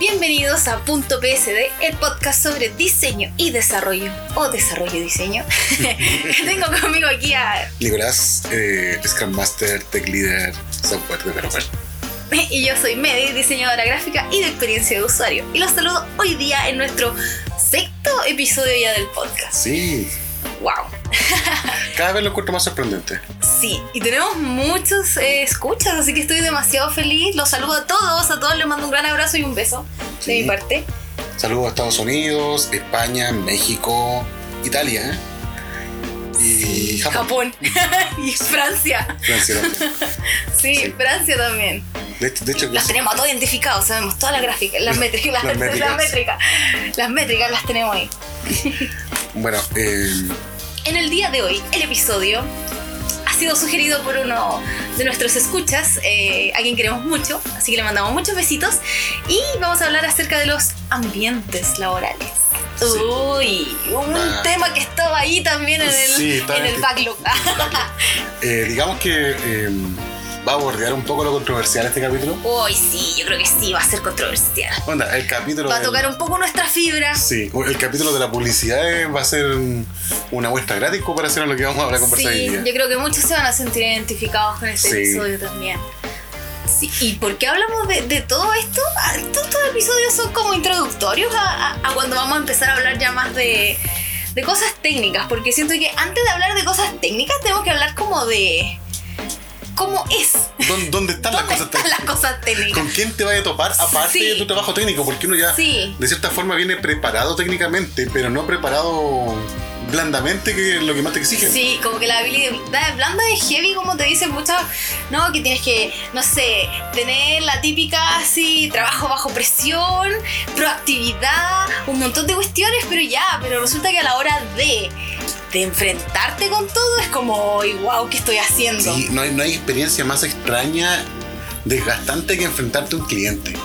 Bienvenidos a Punto PSD, el podcast sobre diseño y desarrollo, o desarrollo y diseño. Tengo conmigo aquí a... Nicolás, Scrum Master, Tech Leader, Software Developer. Y yo soy Medi, diseñadora gráfica y de experiencia de usuario. Y los saludo hoy día en nuestro sexto episodio ya del podcast. Sí. Wow. Cada vez lo encuentro más sorprendente. Sí, y tenemos muchos escuchas, así que estoy demasiado feliz. Los saludo a todos les mando un gran abrazo y un beso sí. De mi parte. Saludos a Estados Unidos, España, México, Italia y Japón. Y Francia también. Sí, Francia también. De hecho, las tenemos todos identificados, sabemos todas las gráficas, las métricas, las métricas las tenemos ahí. Bueno, en el día de hoy, el episodio ha sido sugerido por uno de nuestros escuchas, a quien queremos mucho, así que le mandamos muchos besitos. Y vamos a hablar acerca de los ambientes laborales. Sí. Uy, un tema que estaba ahí también en el backlog. Digamos que va a bordear un poco lo controversial este capítulo. Uy, sí, yo creo que sí, va a ser controversial. Onda, el capítulo... Va a tocar un poco nuestra fibra. Sí, el capítulo de la publicidad va a ser una muestra gratis para hacer lo que vamos a hablar con personas. Sí, yo creo que muchos se van a sentir identificados con este episodio también. Sí, ¿y por qué hablamos de todo esto? Todos estos episodios son como introductorios a cuando vamos a empezar a hablar ya más de cosas técnicas, porque siento que antes de hablar de cosas técnicas tenemos que hablar como de... ¿Cómo es? ¿Dónde están las cosas técnicas? ¿Con quién te vas a topar aparte de tu trabajo técnico? Porque uno ya, de cierta forma, viene preparado técnicamente, pero no preparado blandamente, que es lo que más te exigen. Sí, como que la habilidad blanda es heavy, como te dicen muchas, ¿no? Que tienes que, no sé, tener la típica así, trabajo bajo presión, proactividad, un montón de cuestiones, pero resulta que a la hora de enfrentarte con todo es como wow, ¿qué estoy haciendo? Sí, no hay experiencia más extraña, desgastante que enfrentarte a un cliente.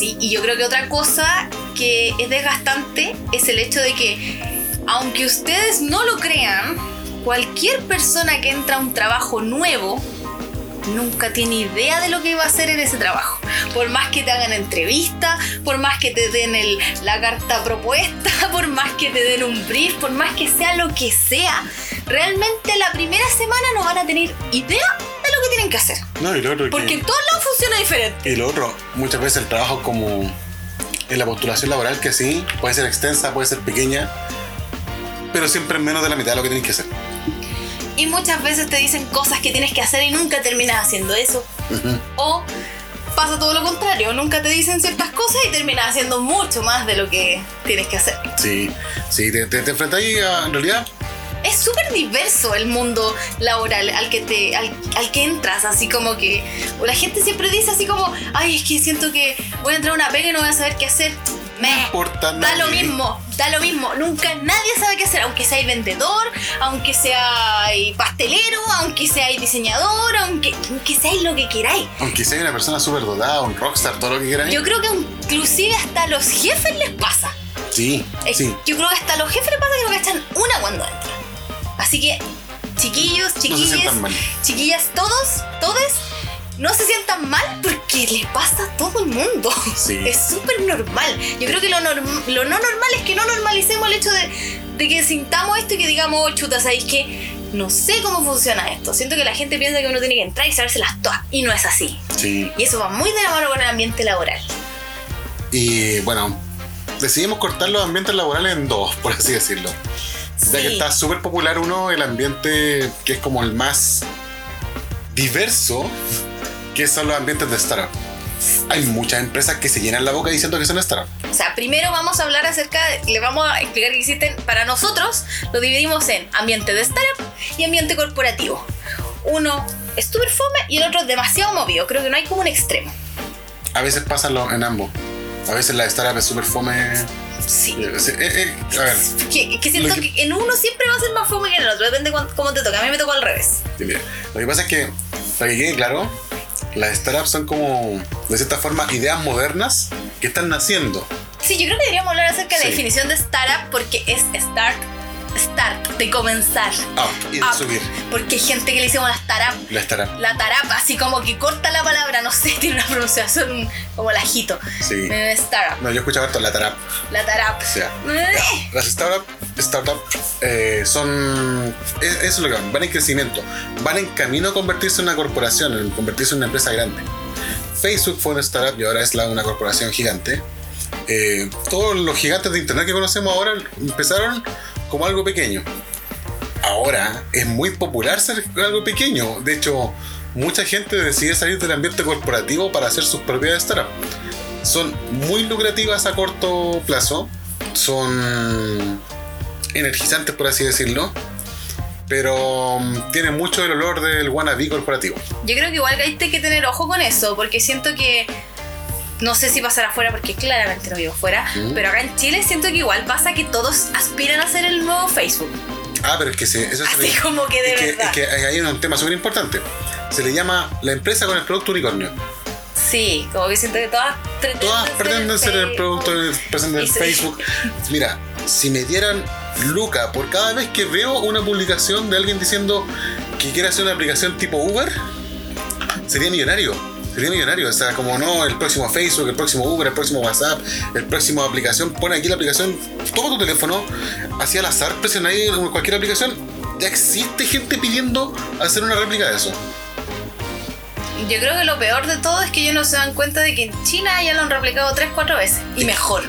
Sí, y yo creo que otra cosa que es desgastante es el hecho de que, aunque ustedes no lo crean, cualquier persona que entra a un trabajo nuevo nunca tiene idea de lo que va a hacer en ese trabajo. Por más que te hagan entrevista, por más que te den la carta propuesta, por más que te den un brief, por más que sea lo que sea, realmente la primera semana no van a tener idea de lo que tienen que hacer. No, y lo otro, porque en todos lados funciona diferente. Y lo otro, muchas veces el trabajo, como en la postulación laboral, que sí, puede ser extensa, puede ser pequeña, pero siempre menos de la mitad de lo que tienes que hacer. Y muchas veces te dicen cosas que tienes que hacer y nunca terminas haciendo eso. Uh-huh. O pasa todo lo contrario, nunca te dicen ciertas cosas y terminas haciendo mucho más de lo que tienes que hacer. Sí, te enfrentas ahí en realidad. Es súper diverso el mundo laboral al que entras, así como que la gente siempre dice así como, ay, es que siento que voy a entrar a una pega y no voy a saber qué hacer. Da lo mismo. Nunca nadie sabe qué hacer, aunque sea vendedor, aunque sea pastelero, aunque sea diseñador, aunque sea lo que queráis. Aunque sea una persona súper dotada, un rockstar, todo lo que queráis. Yo creo que inclusive hasta los jefes les pasa. Sí. Yo creo que hasta los jefes les pasa que no cachan una cuando entran. Así que, chiquillos, chiquillas, no chiquillas, todes, no se sientan mal porque les pasa a todo el mundo. Sí. Es súper normal. Yo creo que lo no normal es que no normalicemos el hecho de que sintamos esto y que digamos, oh, chuta, ¿sabéis qué? No sé cómo funciona esto. Siento que la gente piensa que uno tiene que entrar y sabérselas todas. Y no es así. Sí. Y eso va muy de la mano con el ambiente laboral. Y bueno, decidimos cortar los ambientes laborales en dos, por así decirlo. Sí. Ya que está súper popular uno, el ambiente que es como el más diverso, que son los ambientes de startup. Hay muchas empresas que se llenan la boca diciendo que son startup. O sea, primero vamos a hablar le vamos a explicar que existen, para nosotros lo dividimos en ambiente de startup y ambiente corporativo. Uno es súper fome y el otro es demasiado movido. Creo que no hay como un extremo. A veces pasa en ambos. A veces la startup es súper fome. Sí. A ver. Que siento que en uno siempre va a ser más fome que en el otro. Depende cómo te toca. A mí me tocó al revés. Sí, mira. Lo que pasa es que, para que quede claro, las startups son como, de cierta forma, ideas modernas que están naciendo. Sí, yo creo que deberíamos hablar acerca de la definición de startup, porque es start start, de comenzar. Up, y de subir. Porque hay gente que le decimos las tarap. Las tarap. La tarapa, así como que corta la palabra, no sé, tiene una pronunciación como lajito. Sí. Startup. No, yo escuchaba esto, la tarap. La tarap. O sea, las startup son... Eso es lo que van en crecimiento. Van en camino a convertirse en una corporación, en convertirse en una empresa grande. Facebook fue una startup y ahora es una corporación gigante. Todos los gigantes de internet que conocemos ahora empezaron como algo pequeño. Ahora es muy popular ser algo pequeño. De hecho, mucha gente decide salir del ambiente corporativo para hacer sus propias startups. Son muy lucrativas a corto plazo, son energizantes, por así decirlo, pero tiene mucho el olor del wannabe corporativo. Yo creo que igual hay que tener ojo con eso, porque siento que no sé si pasará afuera, porque claramente no vivo afuera, pero acá en Chile siento que igual pasa que todos aspiran a ser el nuevo Facebook. Ah, pero es que sí, eso así es como que de verdad. Es que ahí es un tema súper importante. Se le llama la empresa con el producto unicornio. Sí, como que siento que todas pretenden ser el producto del Facebook. Mira, si me dieran lucas por cada vez que veo una publicación de alguien diciendo que quiere hacer una aplicación tipo Uber, sería millonario. Sería millonario, o sea, como no, el próximo Facebook, el próximo Uber, el próximo WhatsApp, el próximo aplicación, pon aquí la aplicación, toma tu teléfono, así al azar, presiona ahí cualquier aplicación, ya existe gente pidiendo hacer una réplica de eso. Yo creo que lo peor de todo es que ellos no se dan cuenta de que en China ya lo han replicado 3-4 veces, y mejor,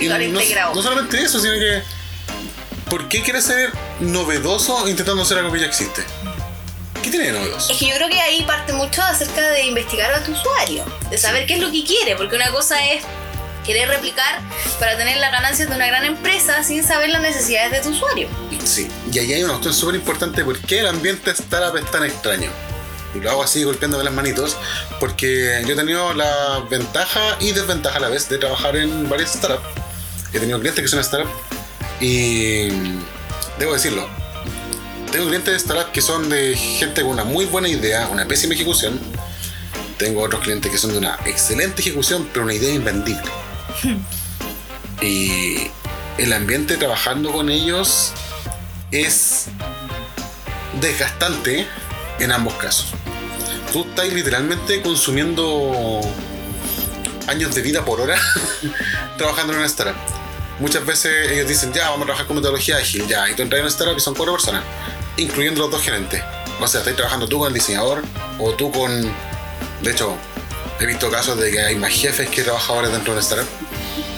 y lo han integrado. No solamente eso, sino que, ¿por qué quieres ser novedoso intentando hacer algo que ya existe? ¿Qué tiene de novedoso? Es que yo creo que ahí parte mucho acerca de investigar a tu usuario, de saber qué es lo que quiere, porque una cosa es querer replicar para tener las ganancias de una gran empresa sin saber las necesidades de tu usuario. Sí, y ahí hay una cuestión súper importante, ¿por qué el ambiente startup es tan extraño? Y lo hago así golpeándome las manitos, porque yo he tenido la ventaja y desventaja a la vez de trabajar en varias startups. He tenido clientes que son startups y debo decirlo, tengo clientes de startups que son de gente con una muy buena idea, una pésima ejecución. Tengo otros clientes que son de una excelente ejecución, pero una idea invendible. Y el ambiente trabajando con ellos es desgastante en ambos casos. Tú estás literalmente consumiendo años de vida por hora trabajando en una startup. Muchas veces ellos dicen, ya, vamos a trabajar con metodología ágil, ya, y tú entras en una startup y son 4 personas, incluyendo los 2 gerentes. O sea, estás trabajando tú con el diseñador, o tú con... De hecho, he visto casos de que hay más jefes que trabajadores dentro de una startup,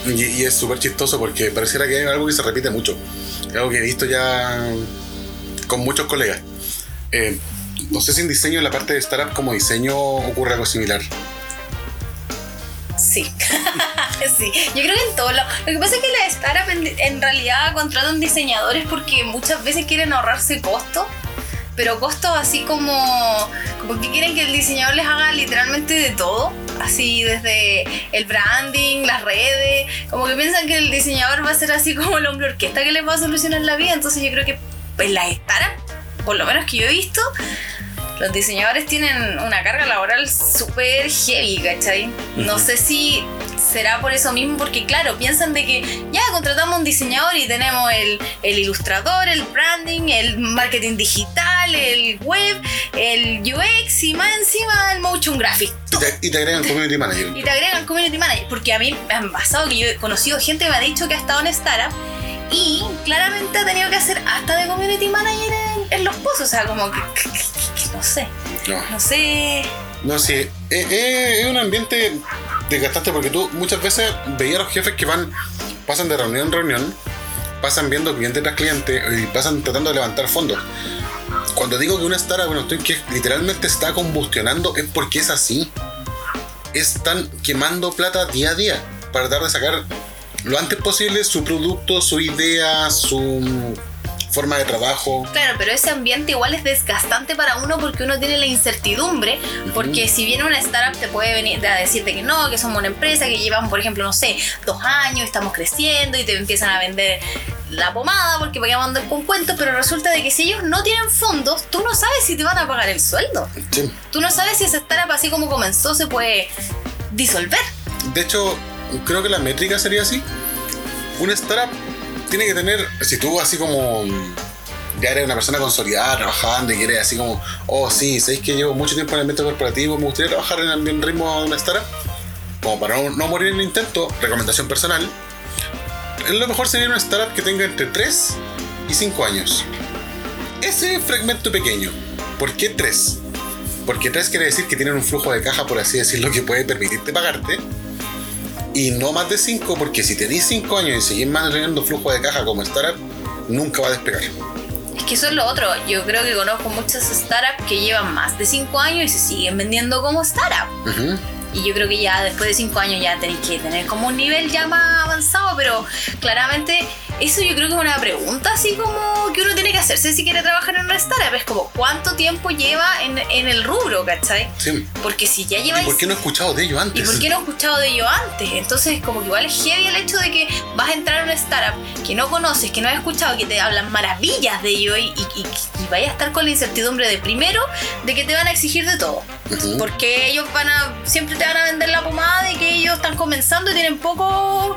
y es súper chistoso porque pareciera que es algo que se repite mucho, algo que he visto ya con muchos colegas. No sé si en diseño, en la parte de startup como diseño, ocurre algo similar. Sí, sí. Yo creo que en todo lo que pasa es que las startups en realidad contratan diseñadores porque muchas veces quieren ahorrarse costos, pero costos así como que quieren que el diseñador les haga literalmente de todo, así desde el branding, las redes, como que piensan que el diseñador va a ser así como el hombre orquesta que les va a solucionar la vida. Entonces yo creo que pues las startups, por lo menos que yo he visto, los diseñadores tienen una carga laboral súper heavy, ¿cachai? No sé si será por eso mismo, porque claro, piensan de que ya contratamos un diseñador y tenemos el ilustrador, el branding, el marketing digital, el web, el UX y más encima el motion graphic. Y te agregan community manager. Y te agregan community manager, porque a mí me han pasado que yo he conocido gente que me ha dicho que ha estado en startup y claramente ha tenido que hacer hasta de community manager en los pozos, o sea, como que no sé. No sé. Es un ambiente desgastante porque tú muchas veces veías a los jefes que pasan de reunión en reunión, pasan viendo cliente tras cliente y pasan tratando de levantar fondos. Cuando digo que una startup, que literalmente está combustionando, es porque es así. Están quemando plata día a día para tratar de sacar lo antes posible su producto, su idea, su forma de trabajo. Claro, pero ese ambiente igual es desgastante para uno porque uno tiene la incertidumbre, porque si viene una startup te puede venir a decirte que no, que somos una empresa, que llevamos, por ejemplo, 2 años, estamos creciendo y te empiezan a vender la pomada porque para qué vamos a andar con cuentos, pero resulta de que si ellos no tienen fondos, tú no sabes si te van a pagar el sueldo. Sí. Tú no sabes si esa startup así como comenzó se puede disolver. De hecho, creo que la métrica sería así. Una startup tiene que tener, si tú así como ya eres una persona consolidada, trabajando y quieres así como, oh sí, ¿sabéis que llevo mucho tiempo en el ambiente corporativo? Me gustaría trabajar en el ritmo de una startup. Como para no morir en el intento, recomendación personal, lo mejor sería una startup que tenga entre 3 y 5 años. Ese fragmento pequeño. ¿Por qué 3? Porque 3 quiere decir que tienen un flujo de caja, por así decirlo, que puede permitirte pagarte. Y no más de 5, porque si tenés 5 años y seguís manteniendo flujo de caja como startup, nunca va a despegar. Es que eso es lo otro. Yo creo que conozco muchas startups que llevan más de 5 años y se siguen vendiendo como startup. Uh-huh. Y yo creo que ya después de 5 años ya tenéis que tener como un nivel ya más avanzado, pero claramente eso yo creo que es una pregunta así como que uno tiene que hacerse si quiere trabajar en una startup. Es como, ¿cuánto tiempo lleva en el rubro, cachai? Sí. Porque si ya lleváis... ¿Y por qué no he escuchado de ello antes? Entonces como que igual es heavy el hecho de que vas a entrar a una startup que no conoces, que no has escuchado, que te hablan maravillas de ello y vayas a estar con la incertidumbre de primero, de que te van a exigir de todo. Uh-huh. Porque ellos siempre te van a vender la pomada de que ellos están comenzando y tienen pocos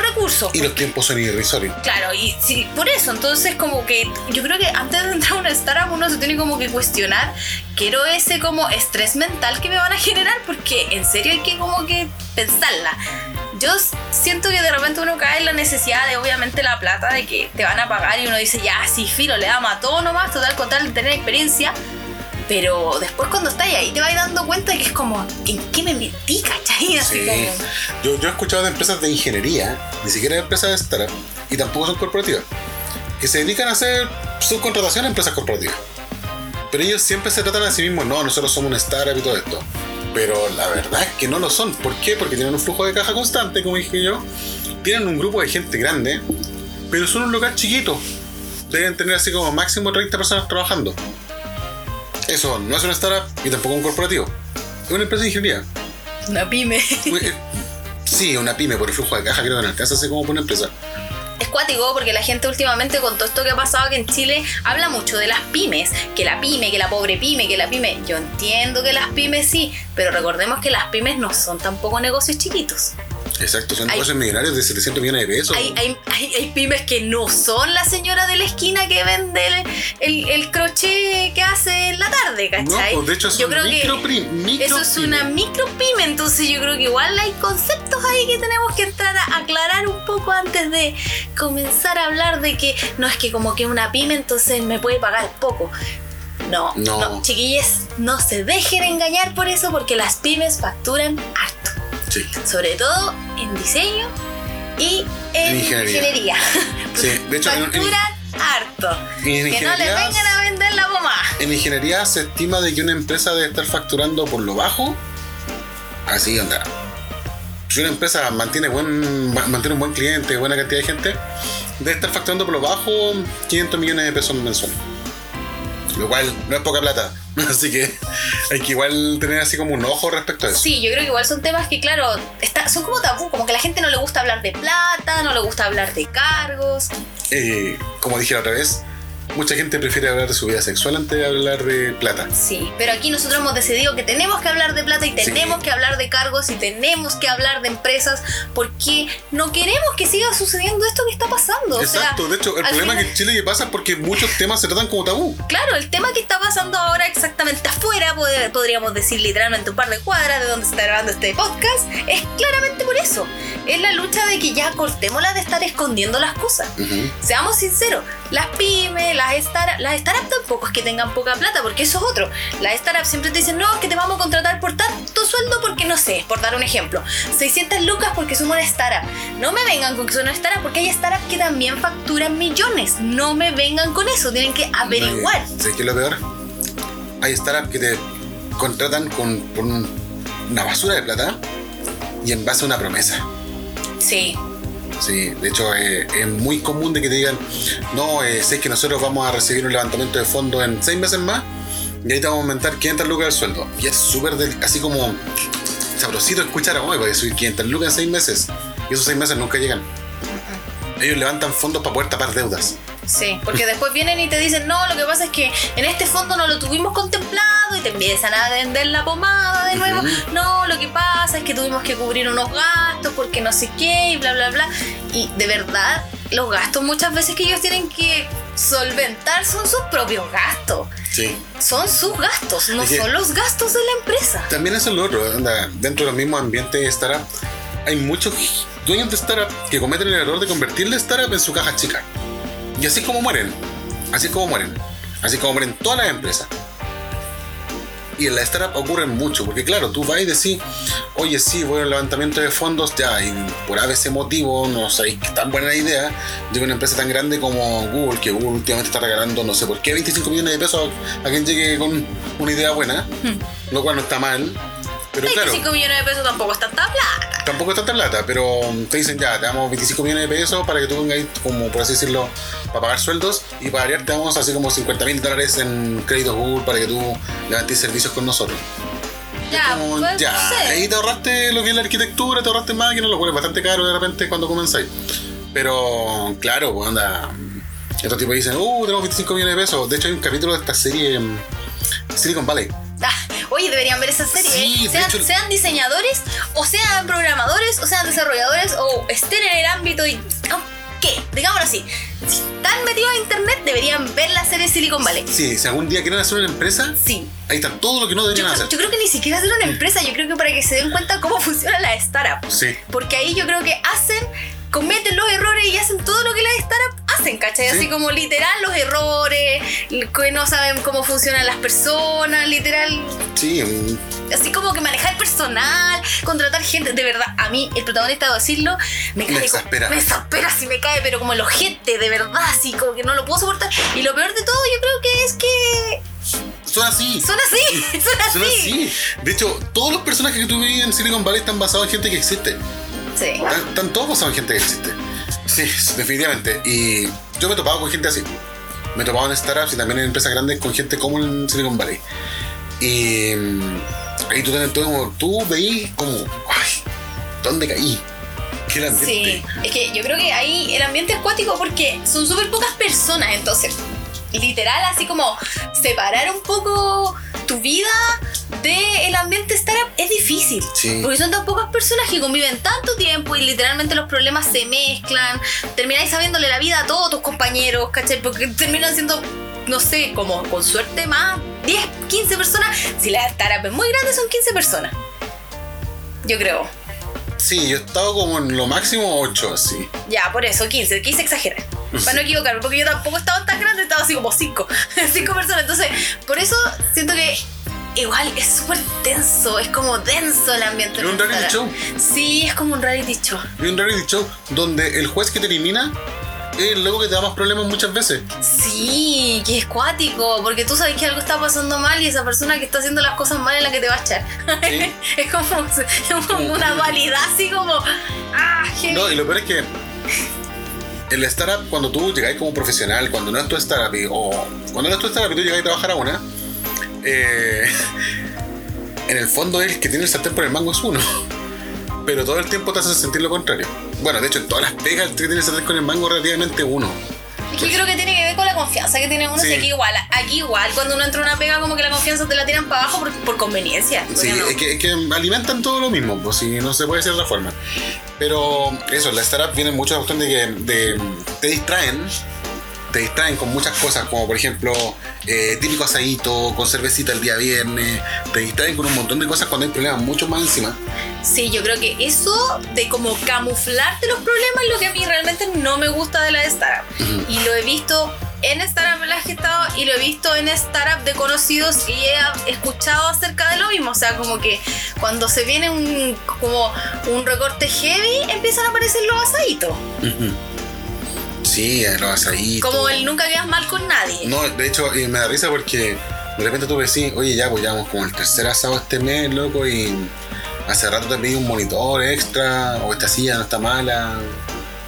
recursos. Y los tiempos son irrisorios. Claro, y sí, por eso, entonces como que yo creo que antes de entrar a una startup uno se tiene como que cuestionar, quiero ese como estrés mental que me van a generar, porque en serio hay que como que pensarla. Yo siento que de repente uno cae en la necesidad de, obviamente, la plata, de que te van a pagar y uno dice, ya, sí, filo, le damos a todo nomás, total, con tal de tener experiencia. Pero después cuando estás ahí te vas dando cuenta de que es como, ¿en qué me metí, cachai? Así sí. Como... Yo he escuchado de empresas de ingeniería, ni siquiera de empresas de startup, y tampoco son corporativas, que se dedican a hacer subcontratación a empresas corporativas. Pero ellos siempre se tratan a sí mismos, no, nosotros somos una startup y todo esto. Pero la verdad es que no lo son. ¿Por qué? Porque tienen un flujo de caja constante, como dije yo. Tienen un grupo de gente grande, pero son un local chiquito. Deben tener así como máximo 30 personas trabajando. Eso no es una startup y tampoco un corporativo. Es una empresa de ingeniería. Una pyme. Sí, una pyme, por el flujo de caja creo que no alcanza a ser como por una empresa. Es cuático porque la gente últimamente, con todo esto que ha pasado aquí en Chile, habla mucho de las pymes. Que la pyme, que la pobre pyme, que la pyme. Yo entiendo que las pymes sí, pero recordemos que las pymes no son tampoco negocios chiquitos. Exacto, son negocios millonarios de 700 millones de pesos. Hay pymes que no son la señora de la esquina que vende el crochet que hace en la tarde, ¿cachai? No, de hecho es una micropyme, entonces yo creo que igual hay conceptos ahí que tenemos que entrar a aclarar un poco antes de comenzar a hablar de que no es que como que una pyme entonces me puede pagar poco. No, chiquillas, no se dejen engañar por eso, porque las pymes facturan harto. Sí. Sobre todo en diseño y en ingeniería. Sí, de hecho, facturan harto. Que no les vengan a vender la pomada. En ingeniería se estima de que una empresa debe estar facturando por lo bajo. Así anda. Si una empresa mantiene un buen cliente, buena cantidad de gente, debe estar facturando por lo bajo 500 millones de pesos mensuales. Lo cual no es poca plata. Así que hay que igual tener así como un ojo respecto a eso. Sí, yo creo que igual son temas que, claro, son como tabú, como que a la gente no le gusta hablar de plata, no le gusta hablar de cargos. Como dije la otra vez, mucha gente prefiere hablar de su vida sexual antes de hablar de plata. Sí, pero aquí nosotros hemos decidido que tenemos que hablar de plata y tenemos que hablar de cargos y tenemos que hablar de empresas, porque no queremos que siga sucediendo esto que está pasando. Exacto, o sea, de hecho, el problema que en Chile pasa es porque muchos temas se tratan como tabú. Claro, el tema que está pasando ahora exactamente afuera, podríamos decir literalmente un par de cuadras de donde se está grabando este podcast, es claramente por eso. Es la lucha de que ya cortémosla de estar escondiendo las cosas. Uh-huh. Seamos sinceros, las pymes, las startups tampoco es que tengan poca plata, porque eso es otro. Las startups siempre te dicen, no, es que te vamos a contratar por tanto sueldo porque, no sé, por dar un ejemplo, 600 lucas porque somos una startup. No me vengan con que son una startup, porque hay startups que también facturan millones. No me vengan con eso, tienen que averiguar. ¿Sabes qué es lo peor? Hay startups que te contratan por una basura de plata y en base a una promesa. Sí. Sí, de hecho es muy común de que te digan, no, sé que nosotros vamos a recibir un levantamiento de fondos en 6 meses más y ahí te vamos a aumentar 500 lucas del sueldo. Y es súper así como sabrosito escuchar, hoy voy a subir 500 lucas en 6 meses. Y esos 6 meses nunca llegan. Uh-huh. Ellos levantan fondos para poder tapar deudas. Sí, porque después vienen y te dicen, no, lo que pasa es que en este fondo no lo tuvimos contemplado, y te empiezan a vender la pomada de nuevo. Uh-huh. No, lo que pasa es que tuvimos que cubrir unos gastos porque no sé qué y bla bla bla. Y de verdad, los gastos muchas veces que ellos tienen que solventar son sus propios gastos. Sí. Son sus gastos, no son los gastos de la empresa. También eso es lo otro, anda, dentro del mismo ambiente de startup hay muchos dueños de startup que cometen el error de convertir la startup en su caja chica. Y así es como mueren. Así es como mueren. Así es como mueren todas las empresas. Y en la startup ocurren mucho, porque claro, tú vas y decís, oye, sí, voy al levantamiento de fondos, ya, y por a veces motivo, no sabéis qué tan buena idea, llega una empresa tan grande como Google, que Google últimamente está regalando, no sé por qué, 25 millones de pesos a quien llegue con una idea buena, lo cual no está mal, pero 25 claro, millones de pesos tampoco es tanta plata. Tampoco es tanta plata, pero te dicen, ya, te damos 25 millones de pesos para que tú vengáis, como por así decirlo, para pagar sueldos, y para variar te damos así como $50,000 en créditos Google para que tú levantes servicios con nosotros. Ya, como, pues, ya. Sí. Ahí te ahorraste lo que es la arquitectura, te ahorraste máquinas, lo cual es bastante caro de repente cuando comenzáis. Pero, claro, pues anda, estos tipos dicen, tenemos 25 millones de pesos. De hecho, hay un capítulo de esta serie, Silicon Valley. Oye, deberían ver esa serie. Sí, sean diseñadores, o sean programadores, o sean desarrolladores, o estén en el ámbito y ¿qué? Digámoslo así. Si están metidos en internet, deberían ver la serie Silicon Valley. Sí, si algún día quieren hacer una empresa, sí, ahí está todo lo que no deberían hacer. Yo creo que ni siquiera hacer una empresa, yo creo que para que se den cuenta cómo funciona la startup. Sí. Porque ahí yo creo que cometen los errores y hacen todo lo que las startups hacen, ¿cachai? Sí. Así como literal los errores, que no saben cómo funcionan las personas, literal. Sí. Así como que manejar personal, contratar gente. De verdad, a mí, el protagonista, debo decirlo, me exaspera, si me cae, pero como el ojete, de verdad, así como que no lo puedo soportar. Y lo peor de todo, yo creo que es que... Son así. De hecho, todos los personajes que tú ves en Silicon Valley están basados en gente que existe. Sí. Están todos basados en gente que existe. Sí, definitivamente. Y yo me he topado con gente así. Me he topado en startups y también en empresas grandes con gente como en Silicon Valley. Y ahí tú veís como, ay, ¿dónde caí? ¿Qué era el ambiente? Sí, es que yo creo que ahí el ambiente es acuático porque son súper pocas personas. Entonces, literal, así como separar un poco tu vida del ambiente startup es difícil. Sí. Porque son tan pocas personas que conviven tanto tiempo y literalmente los problemas se mezclan. Termináis sabiéndole la vida a todos tus compañeros, ¿cachai? Porque terminan siendo, no sé, como con suerte más 10, 15 personas. Si la startup es muy grande, son 15 personas. Yo creo. Sí, yo he estado como en lo máximo 8, así. Ya, por eso, 15 exagerar. Para no equivocarme, porque yo tampoco he estado tan grande, he estado así como 5 personas. Entonces, por eso siento que igual es súper tenso, es como denso el ambiente. Es un reality show. Sí, es como un reality show. Es un reality show donde el juez que te elimina es el loco que te da más problemas muchas veces. Sí, que es cuático, porque tú sabes que algo está pasando mal y esa persona que está haciendo las cosas mal es la que te va a echar. ¿Sí? es como una dualidad así como... No, y lo peor es que en la startup, cuando tú llegáis como profesional, cuando no es tu startup, y tú llegáis a trabajar a una... en el fondo el que tiene el sartén por el mango es uno, pero todo el tiempo te hace sentir lo contrario. Bueno, de hecho en todas las pegas el que tiene el sartén con el mango relativamente uno. Es que yo creo que tiene que ver con la confianza que tiene uno. Sí. Aquí igual cuando uno entra a una pega como que la confianza te la tiran para abajo por conveniencia. Sí, no. es que alimentan todo lo mismo, pues si no se puede hacer de otra forma. Pero eso, en la startup viene mucha cuestión de que te distraen. Te distraen con muchas cosas, como por ejemplo, típico asadito, con cervecita el día viernes. Te distraen con un montón de cosas cuando hay problemas mucho más encima. Sí, yo creo que eso de como camuflarte los problemas es lo que a mí realmente no me gusta de la de startup. Uh-huh. Y lo he visto en startup en las que he estado y lo he visto en startup de conocidos y he escuchado acerca de lo mismo. O sea, como que cuando se viene un recorte heavy empiezan a aparecer los asaditos. Uh-huh. Sí, lo vas ahí. Como él nunca quedas mal con nadie. No, de hecho, me da risa porque de repente tú decís, oye, ya, pues ya vamos como el tercer asado este mes, loco, y hace rato te pedí un monitor extra, o esta silla no está mala.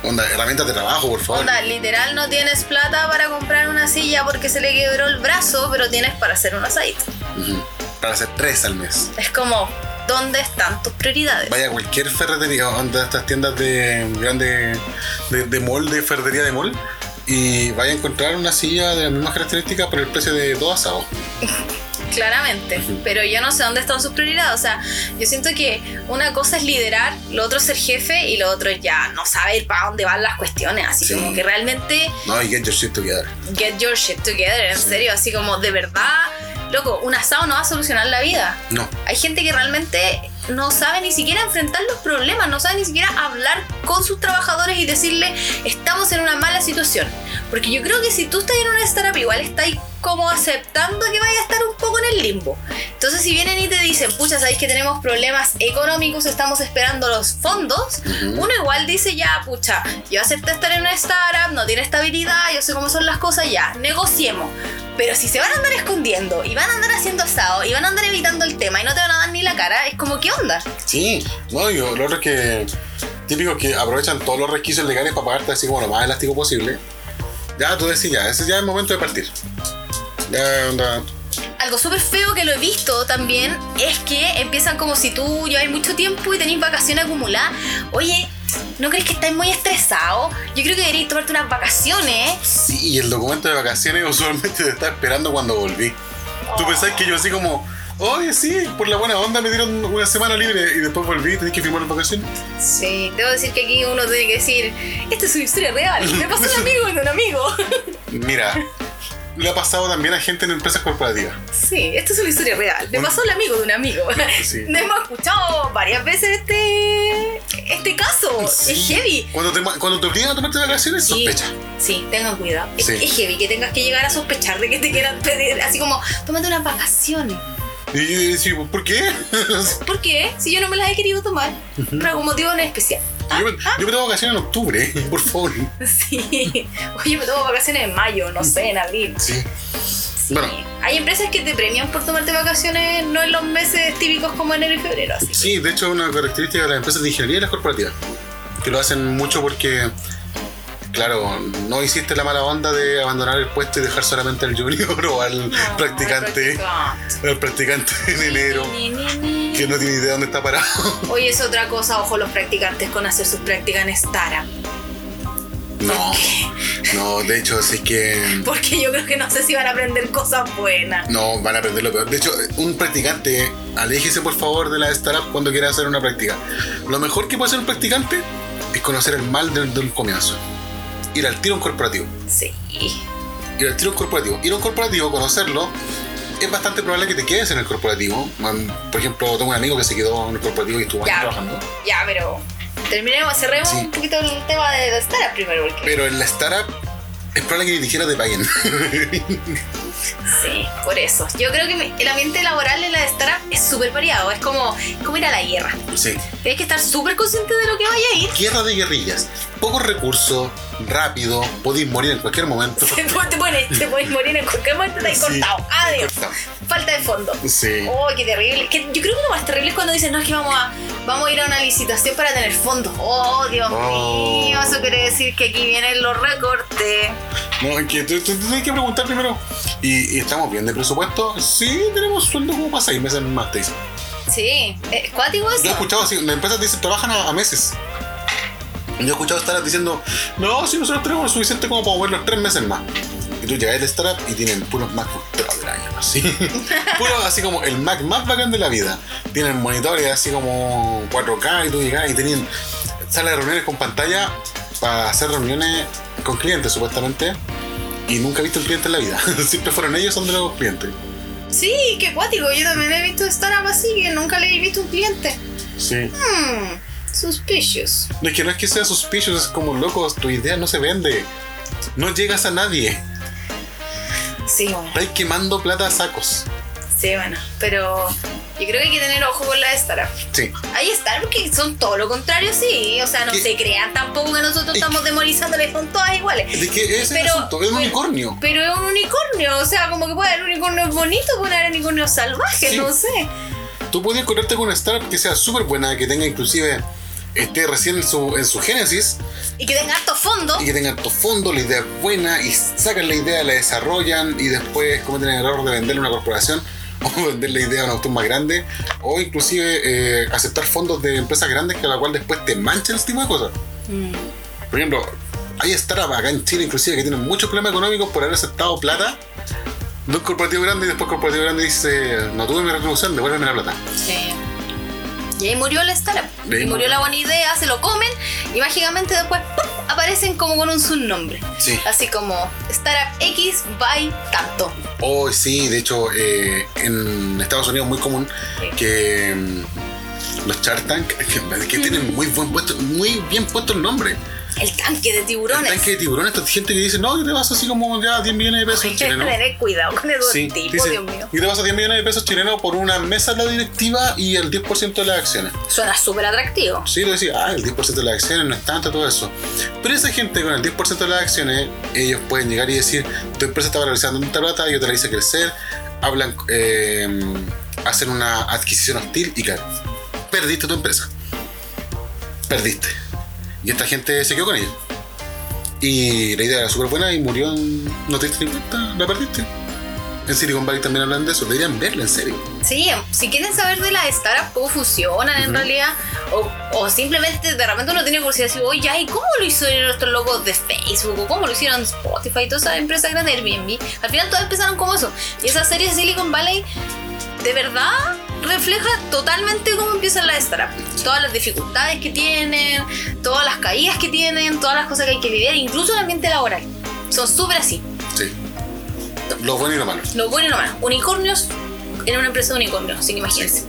Onda, herramientas de trabajo, por favor. Onda, literal, no tienes plata para comprar una silla porque se le quebró el brazo, pero tienes para hacer un asadito. Uh-huh. Para hacer 3 al mes. Es como, ¿dónde están tus prioridades? Vaya, cualquier ferretería, onda, estas tiendas de grande de mall, de ferretería de mall, y vaya a encontrar una silla de las mismas características por el precio de 2 asados. claramente, uh-huh. Pero yo no sé dónde están sus prioridades. O sea, yo siento que una cosa es liderar, lo otro es ser jefe, y lo otro es ya no saber para dónde van las cuestiones, así sí. Como que realmente no, y get your shit together, get your shit together, en sí. Serio, así como de verdad, loco, un asado no va a solucionar la vida. No. Hay gente que realmente no sabe ni siquiera enfrentar los problemas, no sabe ni siquiera hablar con sus trabajadores y decirle estamos en una mala situación. Porque yo creo que si tú estás en una startup, igual estás como aceptando que vaya a estar un poco en el limbo. Entonces si vienen y te dicen, pucha, sabéis que tenemos problemas económicos, estamos esperando los fondos, uh-huh. Uno igual dice, ya, pucha, yo acepté estar en una startup, no tiene estabilidad, yo sé cómo son las cosas, ya, negociemos. Pero si se van a andar escondiendo y van a andar haciendo asado y van a andar evitando el tema y no te van a dar ni la cara, es como, ¿qué onda? Sí, no, yo lo otro que típico que aprovechan todos los requisitos legales para pagarte así como lo más elástico posible. Ya tú decís, ya, ese ya es el momento de partir. Ya. Algo súper feo que lo he visto también es que empiezan como si tú llevas mucho tiempo y tenés vacaciones acumuladas. Oye, ¿no crees que estás muy estresado? Yo creo que deberías tomarte unas vacaciones. Sí, y el documento de vacaciones usualmente te está esperando cuando volví. Oh. Tú pensás que yo así como, oye, sí, por la buena onda me dieron una semana libre y después volví y tenés que firmar las vacaciones. Sí, debo decir que aquí uno tiene que decir, esta es una historia real, me pasó un amigo de un amigo. Mira, le ha pasado también a gente en empresas corporativas. Sí, esta es una historia real. Me pasó el amigo de un amigo. Sí. Hemos escuchado varias veces este caso. Sí. Es heavy. Cuando te obligan a tomarte vacaciones, sí. Sospecha. Sí, tengan cuidado. Sí. Es heavy que tengas que llegar a sospechar de que te quieran pedir. Así como, tómate unas vacaciones. Y ¿por qué? ¿Por qué? Si yo no me las he querido tomar. Uh-huh. Por algún motivo en especial. Yo me tomo vacaciones en octubre, por favor. Sí. Oye, yo me tomo vacaciones en mayo, no sé, en abril. Sí. Sí. Bueno. Hay empresas que te premian por tomarte vacaciones no en los meses típicos como enero y febrero. Así. Sí, de hecho es una característica de las empresas de ingeniería y las corporativas. Que lo hacen mucho porque, claro, no hiciste la mala onda de abandonar el puesto y dejar solamente al junior o al practicante en enero. Que no tiene idea de dónde está parado. Oye, es otra cosa, ojo los practicantes con hacer sus prácticas en startup. No, de hecho, así que... Porque yo creo que no sé si van a aprender cosas buenas. No, van a aprender lo peor. De hecho, un practicante, aléjese por favor de la startup cuando quiera hacer una práctica. Lo mejor que puede hacer un practicante es conocer el mal del comienzo. Ir al tiro a un corporativo. Sí. Ir al tiro a un corporativo. Ir a un corporativo, conocerlo... Es bastante probable que te quedes en el corporativo. Por ejemplo, tengo un amigo que se quedó en el corporativo y estuvo años trabajando. Ya, pero cerremos sí. Un poquito el tema de la startup primero. Porque... Pero en la startup es probable que ni siquiera te paguen. Sí, por eso. Yo creo que el ambiente laboral en la startup es súper variado. Es como ir a la guerra. Sí. Tienes que estar súper consciente de lo que vaya a ir. Guerra de guerrillas. Pocos recursos, rápido, podéis morir en cualquier momento. Te podéis morir en cualquier momento, te has cortado. Adiós. Falta de fondo. Sí. Oh, qué terrible. Yo creo que lo más terrible es cuando dicen, no, es que vamos a ir a una licitación para tener fondos. Oh, Dios mío, eso quiere decir que aquí vienen los recortes. No, es que tú tienes que preguntar primero. ¿Y estamos bien de presupuesto? Sí, tenemos sueldo como para 6 meses más, te dicen. Sí, es cuático eso. Yo he escuchado así, las empresas dicen, trabajan a meses. Yo he escuchado startups diciendo, no, si nosotros tenemos lo suficiente como para mover los 3 meses más. Y tú llegas al startup y tienen puros MacBook del año, así. Puros, así como el Mac más bacán de la vida. Tienen monitores así como 4K y tú llegas y tienen salas de reuniones con pantalla para hacer reuniones con clientes, supuestamente. Y nunca he visto un cliente en la vida. Siempre fueron ellos, son de los clientes. Sí, qué cuático. Yo también he visto startups así que nunca le he visto un cliente. Sí. Suspicious. No es que sea suspicious, es como, locos, tu idea no se vende, no llegas a nadie. Sí, bueno. Estás quemando plata a sacos. Sí, bueno, pero yo creo que hay que tener ojo con la de startup. Sí. Hay startups que son todo lo contrario, sí. O sea, no se crean tampoco que nosotros estamos demonizándoles, son todas iguales. Es que ese es el asunto, es un unicornio. Pero es un unicornio, o sea, como que puede haber unicornios bonitos, puede haber unicornios salvajes, sí. No sé. Tú puedes encontrarte con una startup que sea súper buena, que tenga inclusive... esté recién en su génesis y que tenga harto fondo la idea es buena y sacan la idea, la desarrollan y después cometen el error de venderle a una corporación o vender la idea a un autor más grande o inclusive aceptar fondos de empresas grandes que a la cual después te manchan ese tipo de cosas. Por ejemplo, hay startups acá en Chile inclusive que tienen muchos problemas económicos por haber aceptado plata de un corporativo grande y después corporativo grande dice, no tuve mi retribución, devuélveme la plata. Sí. Y ahí murió la startup. Y murió la buena idea, se lo comen y mágicamente después ¡pum! Aparecen como con un subnombre. Sí. Así como startup X by tanto. Oh, sí, de hecho, en Estados Unidos es muy común que los Shark Tank, que tienen muy bien puesto el nombre. El tanque de tiburones. El tanque de tiburones. Esta gente que dice, no, yo te vas así como ya 10 millones de pesos chilenos. Hay que tener cuidado con el tipo, dice, Dios mío. Y te vas a 10 millones de pesos chilenos por una mesa de la directiva y el 10% de las acciones. Suena súper atractivo. Sí, lo decía, el 10% de las acciones, no es tanto todo eso. Pero esa gente con el 10% de las acciones, ellos pueden llegar y decir, tu empresa está valorizando mucha plata, yo te la hice crecer, hablan, hacen una adquisición hostil y claro, perdiste tu empresa. Perdiste. Y esta gente se quedó con ella. Y la idea era súper buena y murió en... No te diste ni cuenta, la perdiste. En Silicon Valley también hablan de eso. Deberían verla, en serio. Sí, si quieren saber de las startups, cómo funcionan en realidad. O simplemente de repente uno tiene curiosidad y oye, ¿y cómo lo hicieron estos locos de Facebook? ¿O cómo lo hicieron Spotify y todas esas empresas grandes de Airbnb? Al final todas empezaron como eso. Y esas series de Silicon Valley, de verdad... refleja totalmente cómo empiezan las startups, todas las dificultades que tienen, todas las caídas que tienen, todas las cosas que hay que vivir, incluso el ambiente laboral. Son súper así. Sí. Lo bueno y lo malo. Lo bueno y lo malo. Unicornios en una empresa de unicornios, así que imagínense.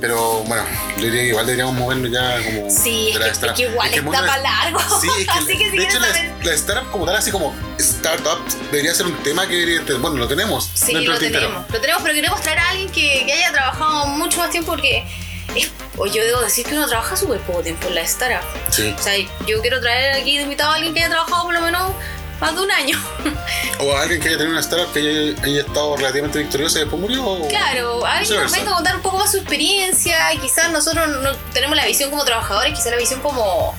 Pero bueno, yo diría que igual deberíamos movernos ya como. Sí, de es que igual es que está para largo. Sí, es que, así que si de hecho la startup como tal, así como startup, debería ser un tema que debería tener. Bueno, lo tenemos. Sí, lo tenemos. Lo tenemos, pero queremos traer a alguien que haya trabajado mucho más tiempo porque. Yo debo decir que uno trabaja súper poco tiempo en la startup. Sí. O sea, yo quiero traer aquí de invitado a alguien que haya trabajado por lo menos más de un año. O a alguien que haya tenido una startup que haya estado relativamente victoriosa y después murió. Claro, alguien nos venga a contar un poco más su experiencia. Quizás nosotros no tenemos la visión como trabajadores, quizás la visión como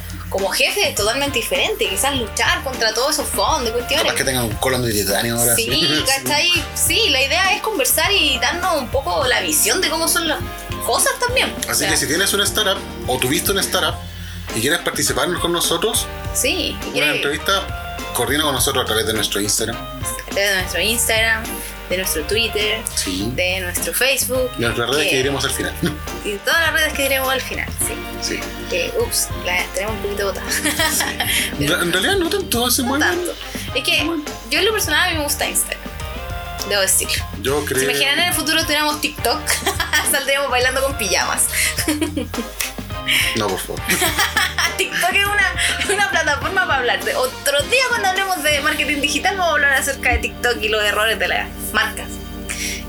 jefe es totalmente diferente. Quizás luchar contra todos esos fondos y cuestiones. Capaz que tengan un colon británico ahora. Sí, ¿cachai? Sí, la idea es conversar y darnos un poco la visión de cómo son las cosas también. Así que si tienes una startup o tuviste una startup y quieres participar con nosotros, sí, una entrevista... Coordina con nosotros a través de nuestro Instagram. De nuestro Twitter, sí. De nuestro Facebook. De nuestras redes que diremos al final. Y todas las redes que diremos al final, sí. Que, las tenemos un poquito botadas. Sí. En realidad no tanto, hace muy bien. Es que yo en lo personal a mí me gusta Instagram. Debo decirlo. Yo creo... Si imaginan en el futuro tuviéramos TikTok, saldríamos bailando con pijamas. No, por favor. TikTok es una plataforma para hablar. Otro día cuando hablemos de marketing digital vamos a hablar acerca de TikTok y los errores de las marcas